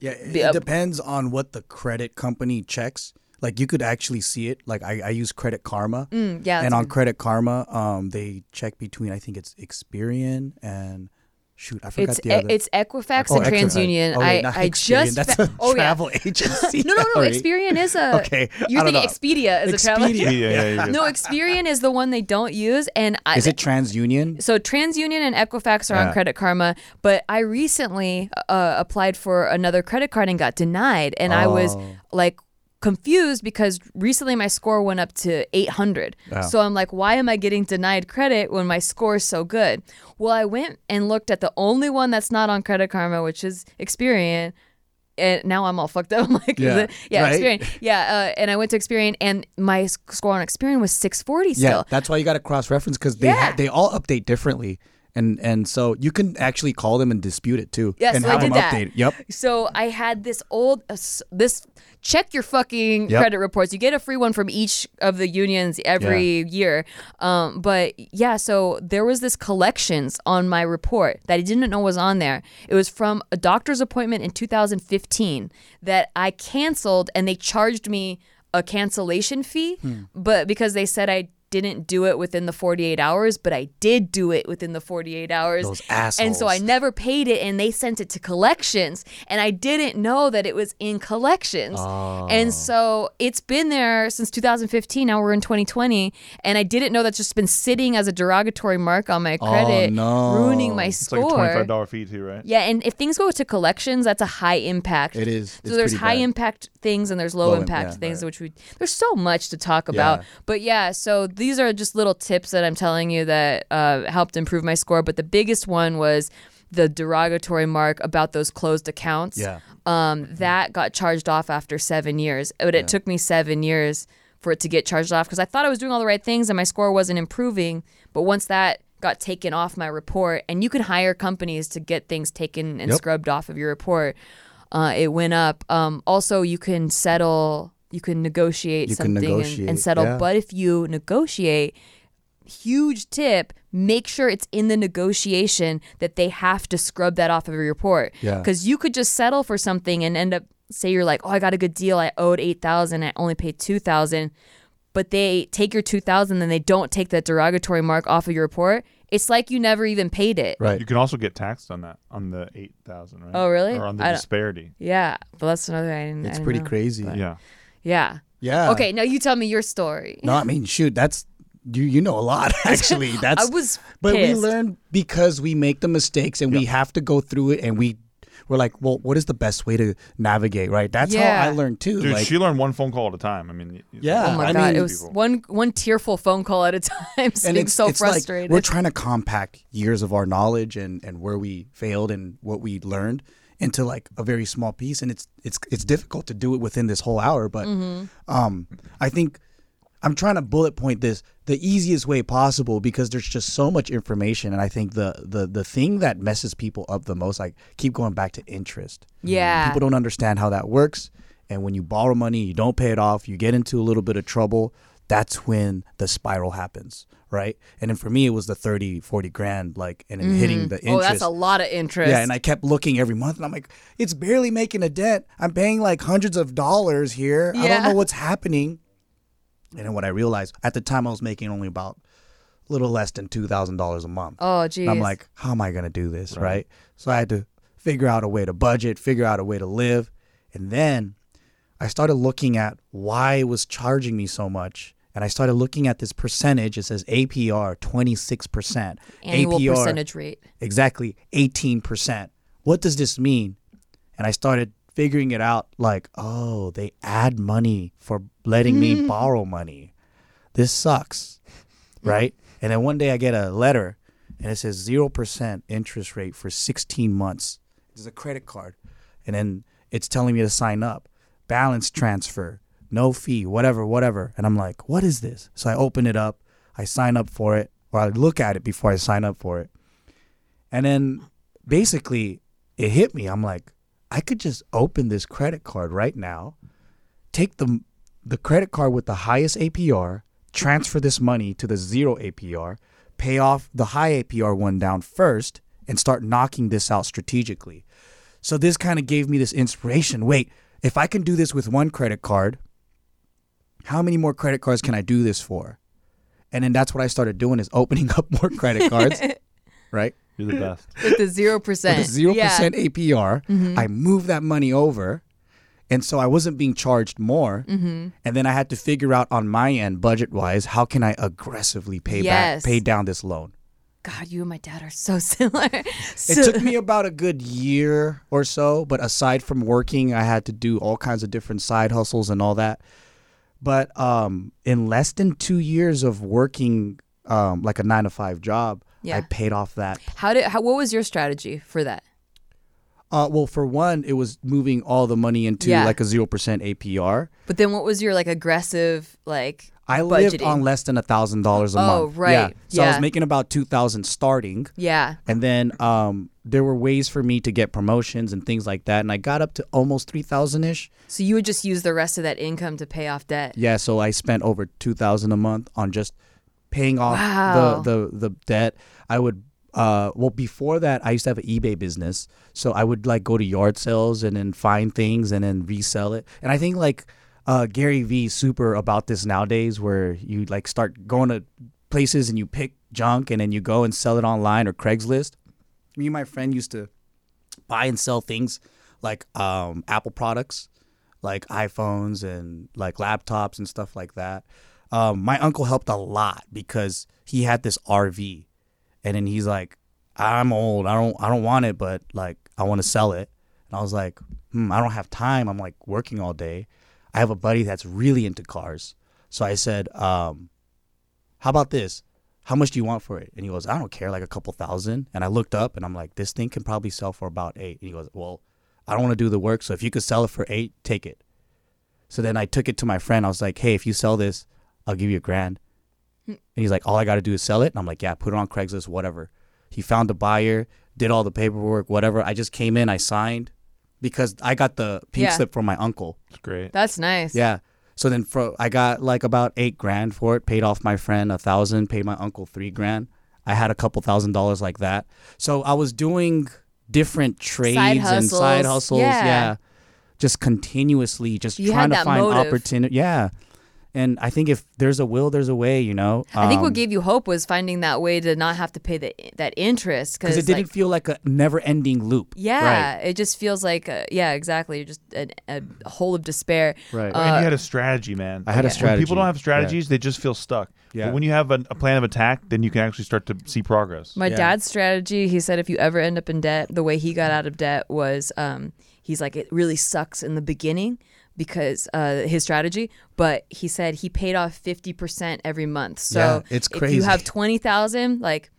it depends on what the credit company checks. Like you could actually see it. Like I use Credit Karma. Yeah. And on Credit Karma, they check between, I think it's Experian and... Shoot, I forgot the other. It's Equifax and TransUnion. Oh, wait, I just that's a travel agency. No. Experian is a. Okay, you're thinking Expedia is a travel agency. Yeah. No, Experian is the one they don't use, and is it TransUnion? So TransUnion and Equifax are on Credit Karma, but I recently applied for another credit card and got denied, and I was like confused because recently my score went up to 800. Wow. So I'm like, why am I getting denied credit when my score is so good? Well, I went and looked at the only one that's not on Credit Karma, which is Experian. And now I'm all fucked up. I'm like, right? Experian. Yeah, and I went to Experian, and my score on Experian was 640 still. Yeah, that's why you got to cross-reference because they all update differently. And so you can actually call them and dispute it too. Yes, yeah, so I did that. Updated. Yep. So I had this old, check your fucking credit reports. You get a free one from each of the unions every year. So there was this collections on my report that I didn't know was on there. It was from a doctor's appointment in 2015 that I canceled, and they charged me a cancellation fee, but because they said I didn't do it within the 48 hours, but I did do it within the 48 hours. Those assholes. And so I never paid it, and they sent it to collections, and I didn't know that it was in collections. Oh. And so it's been there since 2015. Now we're in 2020, and I didn't know that's just been sitting as a derogatory mark on my credit, ruining my score. It's like a $25 fee too, right? Yeah, and if things go to collections, that's a high impact. It is. So there's high impact things and there's low impact things, which there's so much to talk about. But yeah, so these are just little tips that I'm telling you that helped improve my score. But the biggest one was the derogatory mark about those closed accounts. Yeah. That got charged off after 7 years. But it took me 7 years for it to get charged off because I thought I was doing all the right things and my score wasn't improving. But once that got taken off my report, and you can hire companies to get things taken and scrubbed off of your report, it went up. Also, you can settle, you can negotiate and settle. Yeah. But if you negotiate, huge tip, make sure it's in the negotiation that they have to scrub that off of your report. Because you could just settle for something and end up, say you're like, oh, I got a good deal. I owed $8,000. I only paid $2,000. But they take your $2,000 and they don't take that derogatory mark off of your report. It's like you never even paid it. Right. You can also get taxed on that, on the $8,000, right? Oh, really? Or on the disparity. Yeah. But that's another thing. It's pretty crazy. Yeah. Yeah. Yeah. Okay. Now you tell me your story. No, I mean, shoot, that's. You know a lot, actually. That's I was pissed. But we learn because we make the mistakes and we have to go through it, and we're like, well, what is the best way to navigate, right? That's how I learned too. Dude, like, she learned one phone call at a time. I mean, oh my God, it was one tearful phone call at a time. And it's so frustrating. Like we're trying to compact years of our knowledge and where we failed and what we learned into like a very small piece, and it's difficult to do it within this whole hour. But I think. I'm trying to bullet point this the easiest way possible because there's just so much information, and I think the thing that messes people up the most, I keep going back to interest. Yeah. People don't understand how that works, and when you borrow money, you don't pay it off, you get into a little bit of trouble, that's when the spiral happens, right? And then for me, it was the 30, 40 grand, like, and then hitting the interest. Oh, that's a lot of interest. Yeah, and I kept looking every month, and I'm like, it's barely making a dent. I'm paying like hundreds of dollars here. Yeah. I don't know what's happening. And then what I realized, at the time I was making only about a little less than $2,000 a month. Oh, geez. And I'm like, how am I going to do this, right? So I had to figure out a way to budget, figure out a way to live. And then I started looking at why it was charging me so much. And I started looking at this percentage. It says APR, 26%. Annual APR, percentage rate. Exactly, 18%. What does this mean? And I started figuring it out, like, oh, they add money for letting me borrow money. This sucks, right? And then one day I get a letter, and it says 0% interest rate for 16 months. It's a credit card. And then it's telling me to sign up, balance transfer, no fee, whatever. And I'm like, what is this? So I open it up, I sign up for it, or I look at it before I sign up for it. And then basically it hit me. I'm like, I could just open this credit card right now, take the credit card with the highest APR, transfer this money to the zero APR, pay off the high APR one down first, and start knocking this out strategically. So this kind of gave me this inspiration. Wait, if I can do this with one credit card, how many more credit cards can I do this for? And then that's what I started doing, is opening up more credit cards, right? You're the best. With the 0%. With the 0% APR, I moved that money over, and so I wasn't being charged more. And then I had to figure out on my end, budget-wise, how can I aggressively pay down this loan? God, you and my dad are so similar. It took me about a good year or so, but aside from working, I had to do all kinds of different side hustles and all that. But in less than 2 years of working like a 9-to-5 job, I paid off that. What was your strategy for that? Well, for one, it was moving all the money into like a 0% APR. But then what was your like aggressive like I budgeting? Lived on less than $1,000 a month. Oh, right. Yeah. So I was making about $2,000 starting. Yeah. And then there were ways for me to get promotions and things like that. And I got up to almost $3,000-ish. So you would just use the rest of that income to pay off debt. Yeah. So I spent over $2,000 a month on just paying off the debt. I would before that I used to have an eBay business, so I would like go to yard sales and then find things and then resell it. And I think like Gary Vee super about this nowadays, where you like start going to places and you pick junk and then you go and sell it online or Craigslist. Me and my friend used to buy and sell things like Apple products, like iPhones and like laptops and stuff like that. My uncle helped a lot because he had this RV, and then he's like, I'm old. I don't want it, but like, I want to sell it. And I was like, I don't have time. I'm like working all day. I have a buddy that's really into cars. So I said, how about this? How much do you want for it? And he goes, I don't care, like $2,000. And I looked up and I'm like, this thing can probably sell for about $8,000. And he goes, well, I don't want to do the work. So if you could sell it for $8,000, take it. So then I took it to my friend. I was like, hey, if you sell this, I'll give you $1,000. And he's like, all I got to do is sell it. And I'm like, yeah, put it on Craigslist, whatever. He found the buyer, did all the paperwork, whatever. I just came in, I signed because I got the pink slip from my uncle. That's great. That's nice. Yeah. So then I got like about $8,000 for it, paid off my friend $1,000, paid my uncle $3,000. I had $2,000 like that. So I was doing different trades and side hustles. Yeah. Just continuously just trying to find opportunity. Yeah. And I think if there's a will, there's a way, you know. I think what gave you hope was finding that way to not have to pay that interest. Because it didn't feel like a never-ending loop. Yeah, right. It just feels like, exactly. You're just a hole of despair. Right. And you had a strategy, man. I had a strategy. When people don't have strategies, they just feel stuck. Yeah. But when you have a plan of attack, then you can actually start to see progress. My dad's strategy, he said if you ever end up in debt, the way he got out of debt was, he's like, it really sucks in the beginning. Because his strategy, but he said he paid off 50% every month. So it's crazy. If you have 20,000, like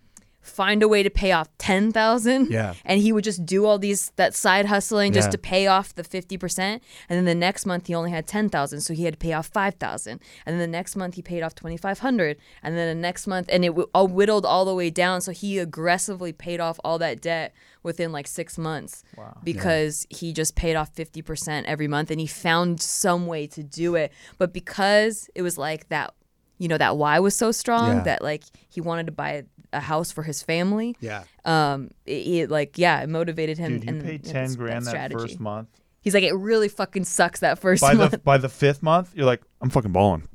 find a way to pay off 10,000. Yeah. And he would just do all that side hustling just to pay off the 50%. And then the next month he only had 10,000, so he had to pay off 5,000. And then the next month he paid off 2,500. And then the next month, and it all whittled all the way down. So he aggressively paid off all that debt within like 6 months. Wow. Because he just paid off 50% every month and he found some way to do it. But because it was like that, you know, that why was so strong that like he wanted to buy a house for his family. Yeah. It motivated him. Dude, you paid $10,000 that first month. He's like, it really fucking sucks that first month. By the fifth month, you're like, I'm fucking balling.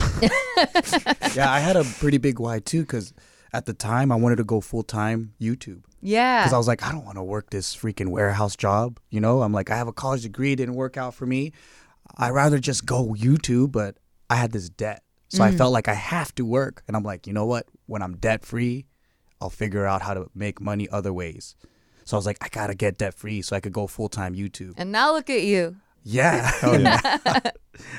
Yeah, I had a pretty big why too, because at the time, I wanted to go full-time YouTube. Yeah. Because I was like, I don't want to work this freaking warehouse job. You know, I'm like, I have a college degree. It didn't work out for me. I'd rather just go YouTube, but I had this debt. So I felt like I have to work. And I'm like, you know what? When I'm debt-free, I'll figure out how to make money other ways. So I was like, I got to get debt-free so I could go full-time YouTube. And now look at you. Yeah.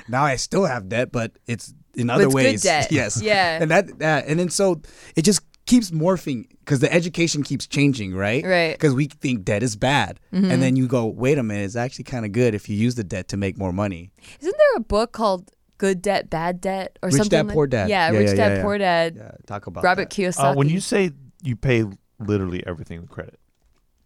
Now I still have debt, but it's in other ways. Good debt. Yes. Yeah. And and then so it just keeps morphing because the education keeps changing, right? Right. Because we think debt is bad. Mm-hmm. And then you go, wait a minute, it's actually kind of good if you use the debt to make more money. Isn't there a book called Good Debt, Bad Debt or something? Rich Dad, Poor Dad. Yeah, Rich Dad, Poor Dad. Yeah, talk about Robert Kiyosaki. When you say you pay literally everything with credit,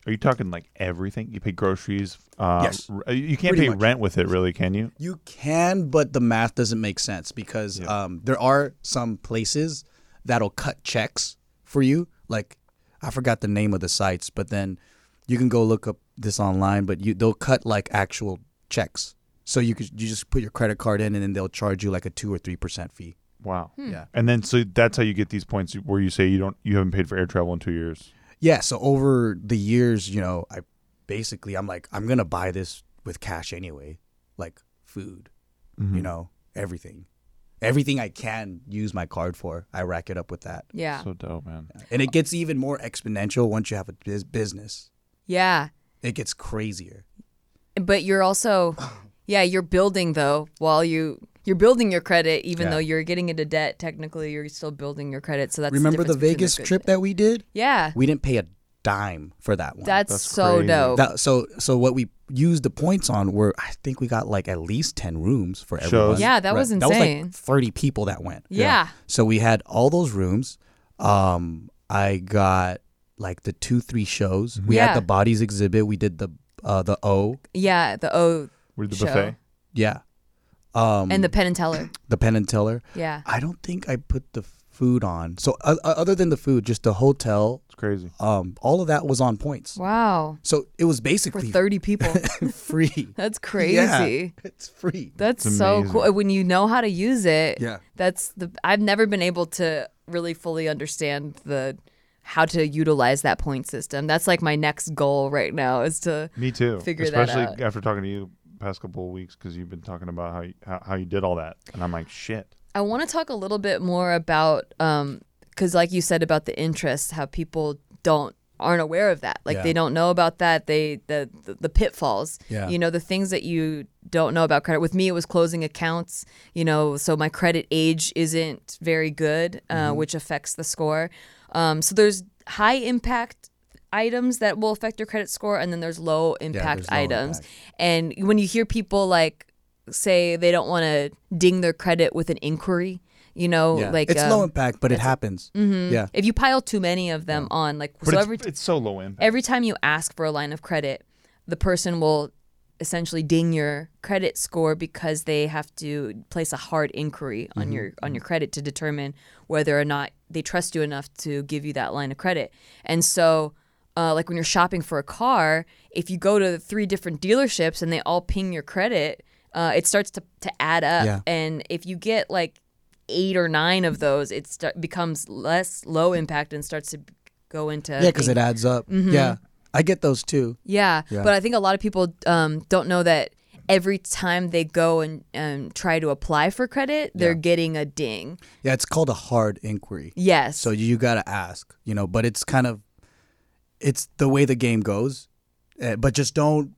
are you talking like everything? You pay groceries? Yes. You can't pretty pay much rent with it, really, can you? You can, but the math doesn't make sense because there are some places that'll cut checks for you. Like, I forgot the name of the sites, but then you can go look up this online, but they'll cut like actual checks. So you just put your credit card in and then they'll charge you like a 2 or 3% fee. Wow. Hmm. Yeah. And then so that's how you get these points where you say you haven't paid for air travel in 2 years. Yeah, so over the years, you know, I'm like, I'm going to buy this with cash anyway, like food, you know, everything. Everything I can use my card for, I rack it up with that. Yeah. So dope, man. And it gets even more exponential once you have a business. Yeah. It gets crazier. But you're also, you're building though while you're building your credit, even though you're getting into debt. Technically, you're still building your credit. So that's remember the Vegas trip that we did? Yeah, we didn't pay a dime for that one. That's so crazy. Dope. So what we used the points on were, I think we got like at least 10 rooms for everyone. Yeah, that was insane. That was like 30 people that went. Yeah. So we had all those rooms. I got like the 3 shows. We had the Bodies exhibit. We did the O. Yeah, the O. We did the buffet. Yeah. And the Penn and Teller. Yeah. I don't think I put the food on. So other than the food, just the hotel. It's crazy. All of that was on points. Wow. So it was basically for 30 people. Free. That's crazy. Yeah, it's free. That's so cool. When you know how to use it. Yeah. I've never been able to really fully understand how to utilize that point system. That's like my next goal right now is to figure that out. Especially after talking to you past couple of weeks, because you've been talking about how you did all that, and I'm like, shit. I want to talk a little bit more about, because like you said about the interest, how people don't aren't aware of that. Like, yeah. they don't know about that. The pitfalls, yeah. you know, the things that you don't know about credit. With me, it was closing accounts, you know, so my credit age isn't very good, which affects the score. So there's high impact items that will affect your credit score, and then there's low impact items. And when you hear people like say they don't want to ding their credit with an inquiry, you know, yeah. like... It's low impact, but it happens. Mm-hmm. Yeah. If you pile too many of them on, like... But so it's so low impact. Every time you ask for a line of credit, the person will essentially ding your credit score because they have to place a hard inquiry on your credit to determine whether or not they trust you enough to give you that line of credit. And so... like when you're shopping for a car, if you go to 3 different dealerships and they all ping your credit, it starts to add up. Yeah. And if you get like 8 or 9 of those, it becomes less low impact and starts to go into... Yeah, because it adds up. Mm-hmm. Yeah. I get those too. Yeah. yeah. But I think a lot of people don't know that every time they go and try to apply for credit, they're getting a ding. Yeah, it's called a hard inquiry. Yes. So you got to ask, you know, but it's kind of... It's the way the game goes, but just don't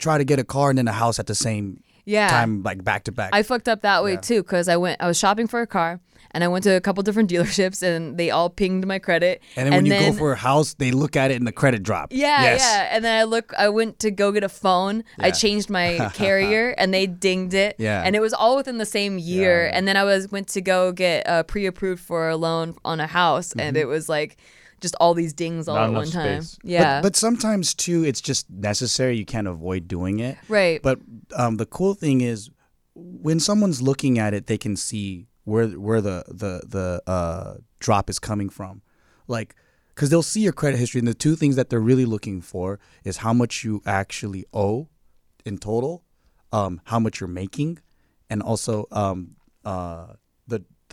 try to get a car and then a house at the same time, like back to back. I fucked up that way too, because I was shopping for a car and I went to a couple different dealerships and they all pinged my credit. And then when you go for a house, they look at it and the credit drop. Yeah, yeah. And then I went to go get a phone. Yeah. I changed my carrier and they dinged it. Yeah. And it was all within the same year. Yeah. And then I went to go get pre-approved for a loan on a house, and it was like... just all these dings all at one time. Yeah. But sometimes, too, it's just necessary. You can't avoid doing it. Right. But the cool thing is when someone's looking at it, they can see where the drop is coming from. Like, because they'll see your credit history. And the 2 things that they're really looking for is how much you actually owe in total, how much you're making, and also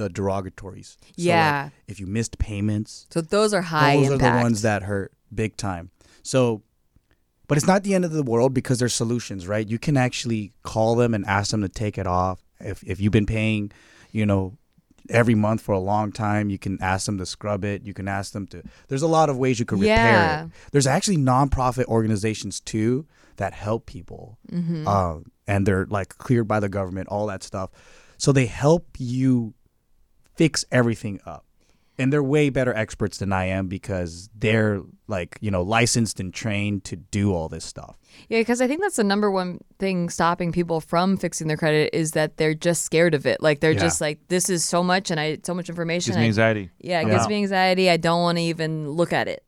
the derogatories. So like if you missed payments. So those are high impact. Those are the ones that hurt big time. So, but it's not the end of the world because there's solutions, right? You can actually call them and ask them to take it off. If you've been paying, you know, every month for a long time, you can ask them to scrub it. You can ask them to, there's a lot of ways you can repair it. There's actually nonprofit organizations too that help people. Mm-hmm. And they're like cleared by the government, all that stuff. So they help you fix everything up, and they're way better experts than I am because they're like, you know, licensed and trained to do all this stuff. Yeah, because I think that's the number one thing stopping people from fixing their credit is that they're just scared of it. Like they're just like, this is so much and so much information. It gives me anxiety. Yeah, it gives me anxiety. I don't want to even look at it.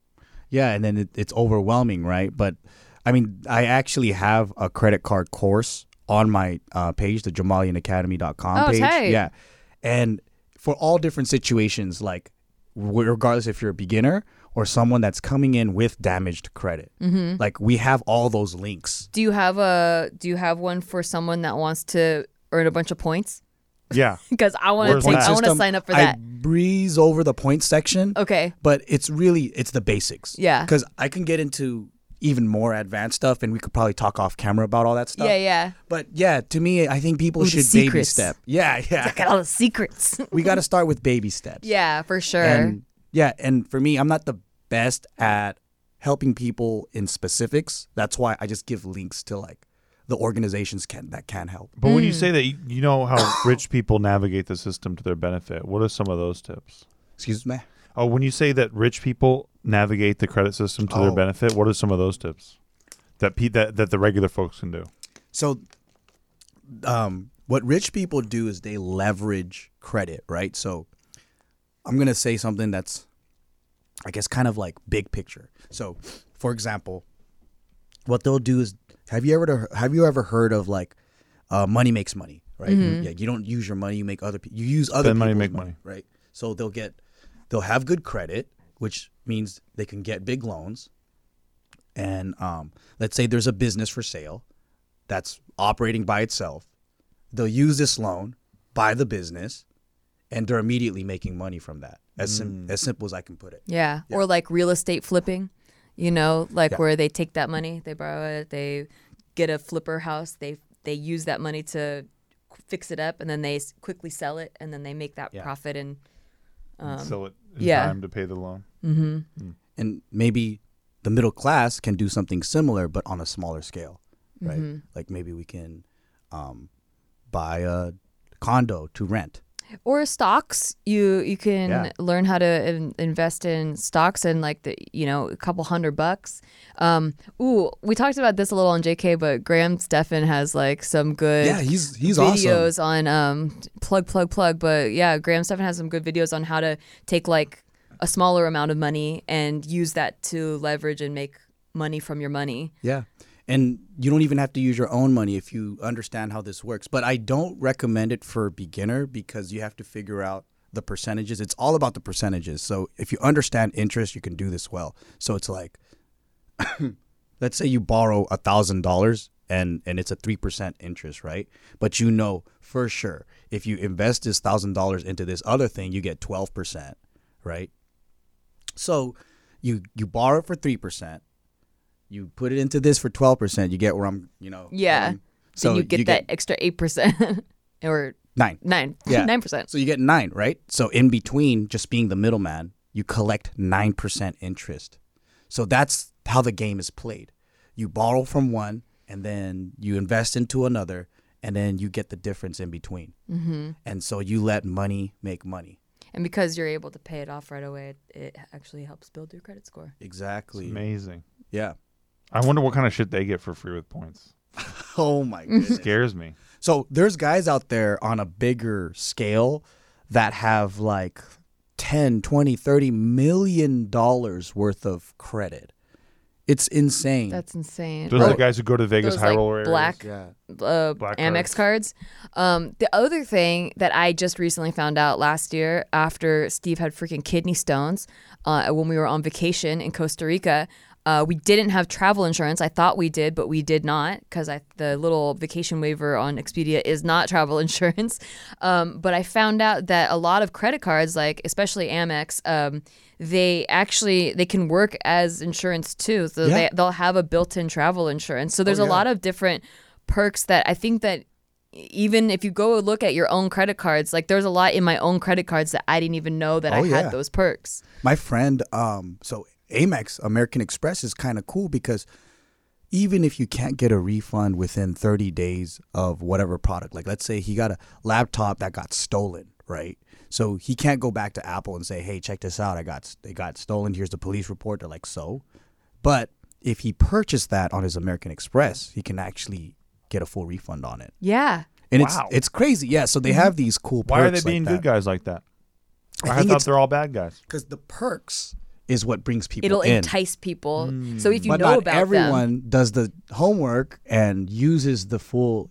Yeah, and then it's overwhelming, right? But I mean, I actually have a credit card course on my page, the JamalianAcademy.com page. Tight. Yeah, and for all different situations, like regardless if you're a beginner or someone that's coming in with damaged credit, like we have all those links. Do you have one for someone that wants to earn a bunch of points? Yeah, because I want to sign up for that. I breeze over the point section. Okay, but it's the basics. Yeah, because I can get into even more advanced stuff, and we could probably talk off camera about all that stuff. Yeah, yeah. But yeah, to me, I think people should baby step. Yeah, yeah. I got all the secrets. We got to start with baby steps. Yeah, for sure. And for me, I'm not the best at helping people in specifics. That's why I just give links to like the organizations that can help. But when you say that, you know how rich people navigate the system to their benefit. What are some of those tips? Excuse me? Oh, when you say that rich people navigate the credit system to their benefit, what are some of those tips that the regular folks can do? So what rich people do is they leverage credit, right? So I'm going to say something that's, I guess, kind of like big picture. So, for example, what they'll do is, have you ever heard of like money makes money, right? Mm-hmm. Yeah, you don't use your money, you use other people's money, right? So they'll have good credit, which means they can get big loans. And let's say there's a business for sale that's operating by itself. They'll use this loan, buy the business, and they're immediately making money from that. As simple as I can put it. Yeah. yeah. Or like real estate flipping, you know, like where they take that money, they borrow it, they get a flipper house, they use that money to fix it up, and then they quickly sell it, and then they make that profit and sell it in time to pay the loan. Mm-hmm. And maybe the middle class can do something similar, but on a smaller scale, right? Mm-hmm. Like maybe we can buy a condo to rent. Or stocks, you can learn how to invest in stocks and like the a couple $100. We talked about this a little on JK, but Graham Stephan has like some good he's videos awesome. On plug. But yeah, Graham Stephan has some good videos on how to take like a smaller amount of money and use that to leverage and make money from your money. Yeah. And you don't even have to use your own money if you understand how this works. But I don't recommend it for a beginner because you have to figure out the percentages. It's all about the percentages. So if you understand interest, you can do this well. So it's like, let's say you borrow $1,000 and it's a 3% interest, right? But you know for sure if you invest this $1,000 into this other thing, you get 12%, right? So you borrow it for 3%. You put it into this for 12%. You get where I'm, Yeah. So then you get extra 8% or 9. 9. Yeah. 9%. So you get 9, right? So in between just being the middleman, you collect 9% interest. So that's how the game is played. You borrow from one and then you invest into another and then you get the difference in between. Mm-hmm. And so you let money make money. And because you're able to pay it off right away, it actually helps build your credit score. Exactly. It's amazing. Yeah. I wonder what kind of shit they get for free with points. Oh, my goodness. It scares me. So there's guys out there on a bigger scale that have like $10, $20, $30 million worth of credit. It's insane. That's insane. Those are the guys who go to Vegas, those high roller areas. Black Amex cards. The other thing that I just recently found out last year after Steve had freaking kidney stones when we were on vacation in Costa Rica, we didn't have travel insurance. I thought we did, but we did not because the little vacation waiver on Expedia is not travel insurance. But I found out that a lot of credit cards, like especially Amex, they can work as insurance too. So they'll have a built-in travel insurance. So there's a lot of different perks that I think that even if you go look at your own credit cards, like there's a lot in my own credit cards that I didn't even know that had those perks. My friend, Amex, American Express is kind of cool because even if you can't get a refund within 30 days of whatever product, like let's say he got a laptop that got stolen, right? So he can't go back to Apple and say, hey, check this out. It got stolen. Here's the police report. They're like, so. But if he purchased that on his American Express, he can actually get a full refund on it. Yeah. And it's crazy. Yeah. So they have these cool perks. Why are they being good guys like that? I thought they're all bad guys. Because the perks is what brings people in. It'll entice people. Mm. So if you know about them. But not everyone does the homework and uses the full,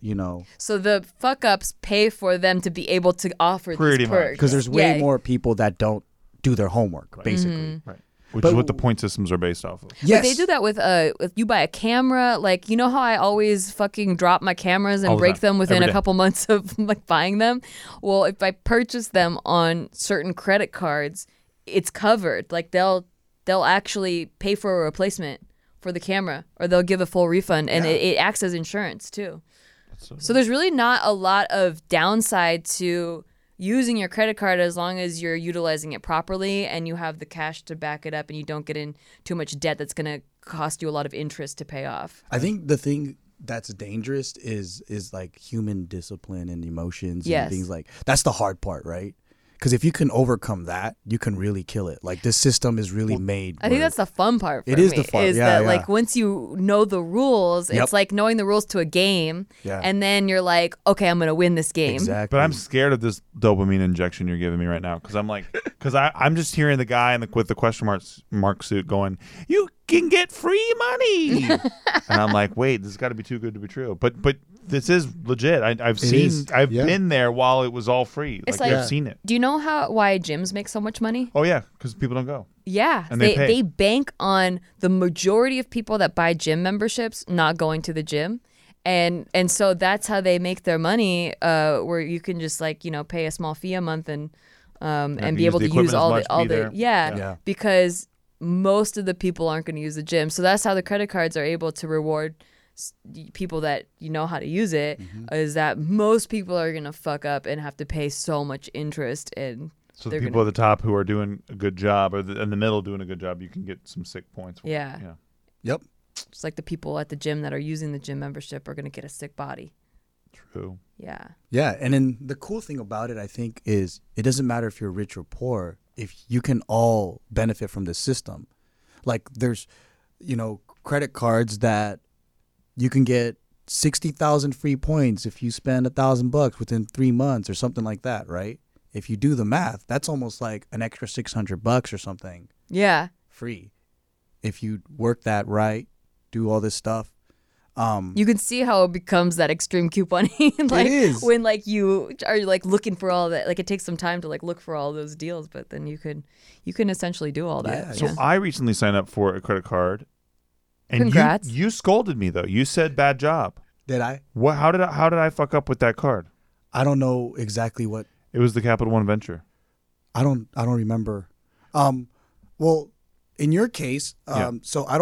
So the fuck-ups pay for them to be able to offer these perks. Because there's way more people that don't do their homework, basically. Mm-hmm. Right. Which is what the point systems are based off of. Yes. But they do that with if you buy a camera. Like, you know how I always fucking drop my cameras and break them within a couple months of like buying them? Well, if I purchase them on certain credit cards, it's covered. Like they'll actually pay for a replacement for the camera, or they'll give a full refund, and it acts as insurance too. So there's really not a lot of downside to using your credit card as long as you're utilizing it properly and you have the cash to back it up, and you don't get in too much debt that's going to cost you a lot of interest to pay off. I think the thing that's dangerous is like human discipline and emotions and things like that's the hard part, right? Because if you can overcome that, you can really kill it. Like this system is really made. I think that's the fun part. It is the fun. Is that like once you know the rules, it's like knowing the rules to a game, and then you're like, okay, I'm gonna win this game. Exactly. But I'm scared of this dopamine injection you're giving me right now, because I'm like, I'm just hearing the guy with the question mark suit going, you can get free money, and I'm like, wait, this has got to be too good to be true. But this is legit. I've been there while it was all free. It's like I've seen it. Do you know why gyms make so much money? Oh yeah, because people don't go. Yeah, and they bank on the majority of people that buy gym memberships not going to the gym, and so that's how they make their money. Where you can just like pay a small fee a month and be able to use all the because most of the people aren't going to use the gym. So that's how the credit cards are able to reward people that how to use it, is that most people are going to fuck up and have to pay so much interest. And so the people at the top who are doing a good job, or in the middle doing a good job, you can get some sick points. Yeah. Yep. It's like the people at the gym that are using the gym membership are going to get a sick body. True. Yeah. Yeah. And then the cool thing about it, I think, is it doesn't matter if you're rich or poor, if you can all benefit from this system. Like there's, you know, credit cards that you can get 60,000 free points if you spend $1,000 within 3 months or something like that, right? If you do the math, that's almost like an extra $600 or something. Yeah. Free. If you work that right, do all this stuff. You can see how it becomes that extreme couponing. Like it is. When like you are like looking for all that, like it takes some time to like look for all those deals, but then you can essentially do all that. Yeah. So yeah. I recently signed up for a credit card. And congrats. You scolded me though. You said bad job. Did I? What? How did I fuck up with that card? I don't know exactly what. It was the Capital One Venture. I don't remember. Well, in your case, yeah. So I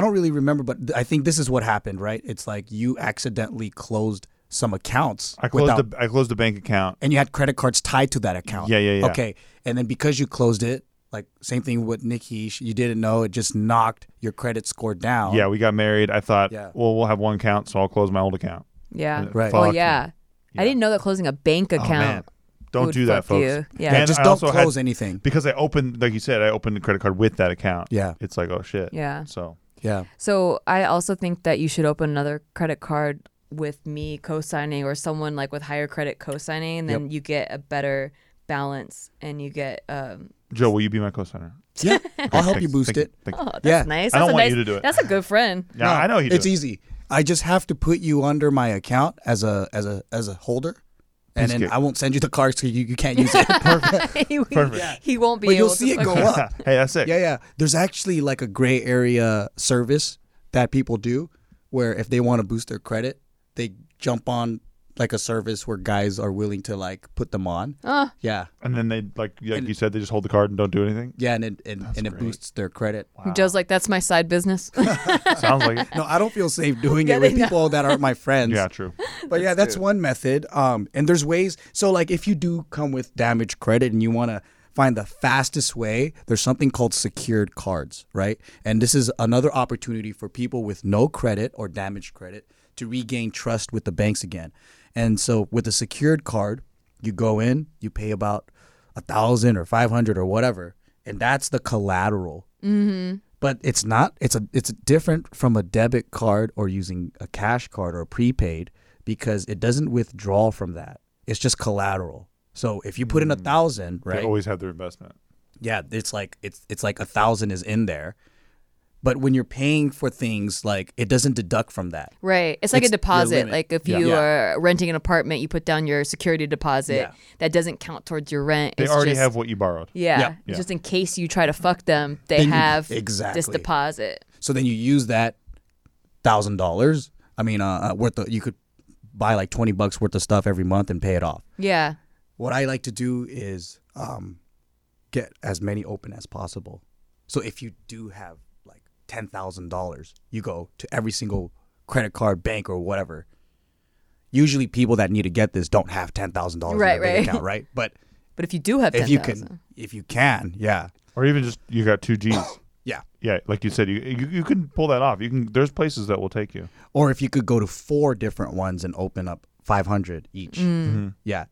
don't really remember, but I think this is what happened, right? It's like you accidentally closed some accounts. I closed a bank account. And you had credit cards tied to that account. Yeah. Okay. And then because you closed it, like same thing with Nikki, you didn't know, it just knocked your credit score down. Yeah, we got married. I thought, well, we'll have one account, so I'll close my old account. Yeah. Right. Well, yeah. I didn't know that closing a bank account. Oh, man. Don't do that, folks. You. Yeah, and just don't close anything. Because I opened, like you said, I opened the credit card with that account. Yeah. It's like, oh, shit. Yeah. So. Yeah. So I also think that you should open another credit card with me co-signing or someone like with higher credit co-signing, and then you get a better balance and you get. Joe, will you be my co-signer? Yeah, okay, I'll help you boost it. Oh, that's nice. I don't want you to do it. That's a good friend. Yeah, no, I know you do. It's easy. I just have to put you under my account as a holder. And then I won't send you the card so you can't use it. Perfect. He won't be able to. But you'll see it go up. Hey, that's it. Yeah. There's actually like a gray area service that people do where if they want to boost their credit, they jump on like a service where guys are willing to like put them on. Yeah. And then they, like you said, they just hold the card and don't do anything? Yeah, and it boosts their credit. Wow. Joe's like, that's my side business. Sounds like it. No, I don't feel safe doing it with people that aren't my friends. Yeah, true. But yeah, that's one method. And there's ways. So like if you do come with damaged credit and you want to find the fastest way, there's something called secured cards, right? And this is another opportunity for people with no credit or damaged credit to regain trust with the banks again. And so with a secured card, you go in, you pay about $1,000 or $500 or whatever, and that's the collateral. Mm-hmm. But it's not. It's different from a debit card or using a cash card or a prepaid because it doesn't withdraw from that. It's just collateral. So if you put in $1,000, right? They always have their investment. Yeah, it's like $1,000 is in there. But when you're paying for things, like it doesn't deduct from that. Right. It's like a deposit. Like if you are renting an apartment, you put down your security deposit. Yeah. That doesn't count towards your rent. They already have what you borrowed. Yeah. Yeah. Just in case you try to fuck them, they have this deposit. So then you use that $1,000. I mean, worth of, you could buy like $20 worth of stuff every month and pay it off. Yeah. What I like to do is get as many open as possible. So if you do have $10,000, you go to every single credit card, bank, or whatever. Usually people that need to get this don't have $10,000 in their bank account, right? But if you do have 10,000. If you can. Or even just you got $2,000. Yeah. Yeah, like you said, you can pull that off. There's places that will take you. Or if you could go to 4 different ones and open up 500 each. Mm-hmm. Yeah.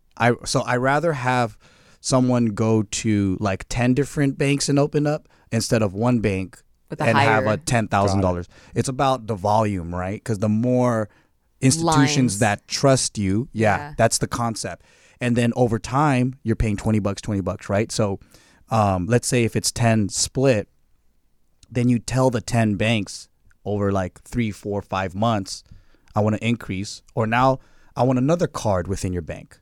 So I rather have someone go to like 10 different banks and open up instead of one bank. And have a $10,000. It's about the volume, right? Because the more institutions that trust you, that's the concept. And then over time, you're paying $20, right? So let's say if it's 10 split, then you tell the 10 banks over like 3, 4, 5 months, I want to increase, or now I want another card within your bank.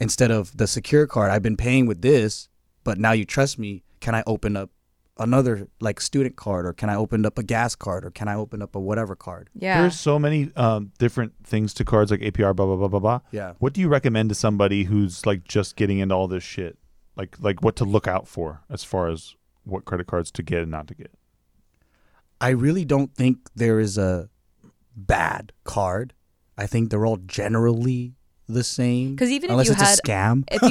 Instead of the secure card, I've been paying with this, but now you trust me. Can I open up another like student card, or can I open up a gas card, or can I open up a whatever card? Yeah, there's so many different things to cards, like APR, blah blah blah blah blah. Yeah, what do you recommend to somebody who's like just getting into all this shit? Like what to look out for as far as what credit cards to get and not to get? I really don't think there is a bad card. I think they're all generally the same. Because even if you had a scam, if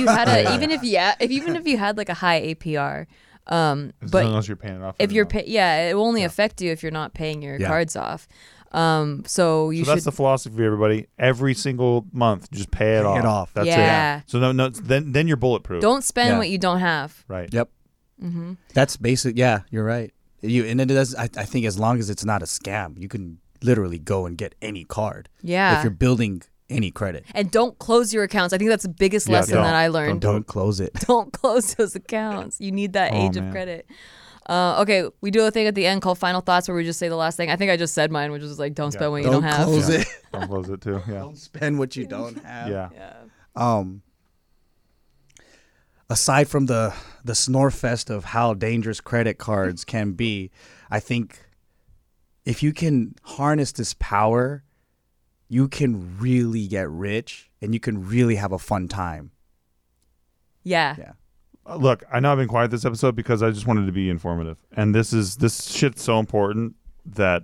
you had like a high APR. But as long as you're paying it off. If you're it will only affect you if you're not paying your cards off. So that's the philosophy, everybody. Every single month, just pay it off. That's it. So no, then you're bulletproof. Don't spend what you don't have. Right. Yep. Mm-hmm. That's basic. Yeah, you're right. I think as long as it's not a scam, you can literally go and get any card. Yeah. If you're building any credit. And don't close your accounts. I think that's the biggest lesson that I learned. Don't close it. Don't close those accounts. You need that of credit. Okay, we do a thing at the end called Final Thoughts where we just say the last thing. I think I just said mine, which is like, don't spend what you don't have. Don't close it. Don't close it too. Yeah. Don't spend what you don't have. Yeah. Aside from the snore fest of how dangerous credit cards can be, I think if you can harness this power, you can really get rich and you can really have a fun time. Yeah. Yeah. Look, I know I've been quiet this episode because I just wanted to be informative. And this shit's so important that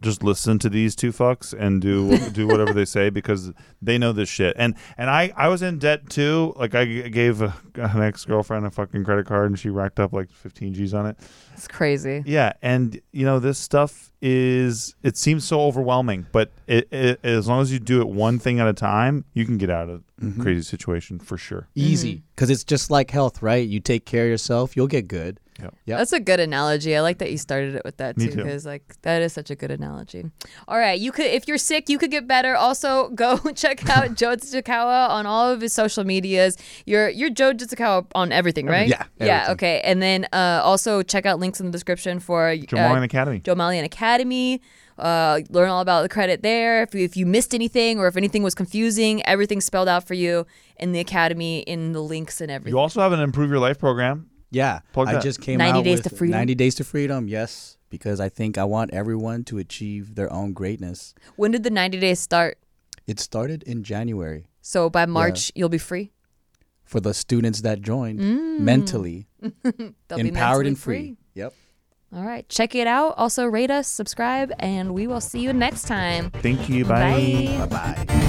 just listen to these two fucks and do whatever they say because they know this shit. And I was in debt too. Like I gave an ex-girlfriend a fucking credit card and she racked up like 15 G's on it. It's crazy. Yeah. And you know, this stuff it seems so overwhelming, but it as long as you do it one thing at a time, you can get out of crazy situation for sure. Easy. Because it's just like health, right? You take care of yourself, you'll get good. Yep. That's a good analogy. I like that you started it with that too, because that is such a good analogy. All right, if you're sick, you could get better. Also, go check out Joe Ditsukawa on all of his social medias. You're Joe Ditsukawa on everything, right? Yeah. Everything. Yeah. Okay, and then also check out links in the description for Jamalian Academy. Jamalian Academy. Learn all about the credit there. If you missed anything or if anything was confusing, everything's spelled out for you in the academy, in the links and everything. You also have an Improve Your Life program. Yeah, I just came out with 90 Days to Freedom, yes, because I think I want everyone to achieve their own greatness. When did the 90 days start? It started in January. So by March, you'll be free? For the students that joined, mentally, empowered and free. Yep. All right, check it out. Also rate us, subscribe, and we will see you next time. Thank you, bye. Bye-bye.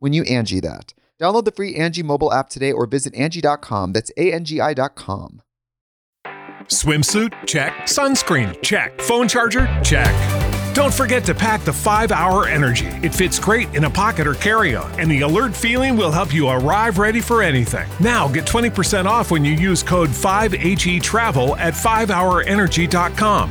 when you Angie that. Download the free Angie mobile app today or visit Angie.com. That's ANGI.com. Swimsuit? Check. Sunscreen? Check. Phone charger? Check. Don't forget to pack the 5-Hour Energy. It fits great in a pocket or carry-on, and the alert feeling will help you arrive ready for anything. Now get 20% off when you use code 5HETRAVEL at 5hourenergy.com.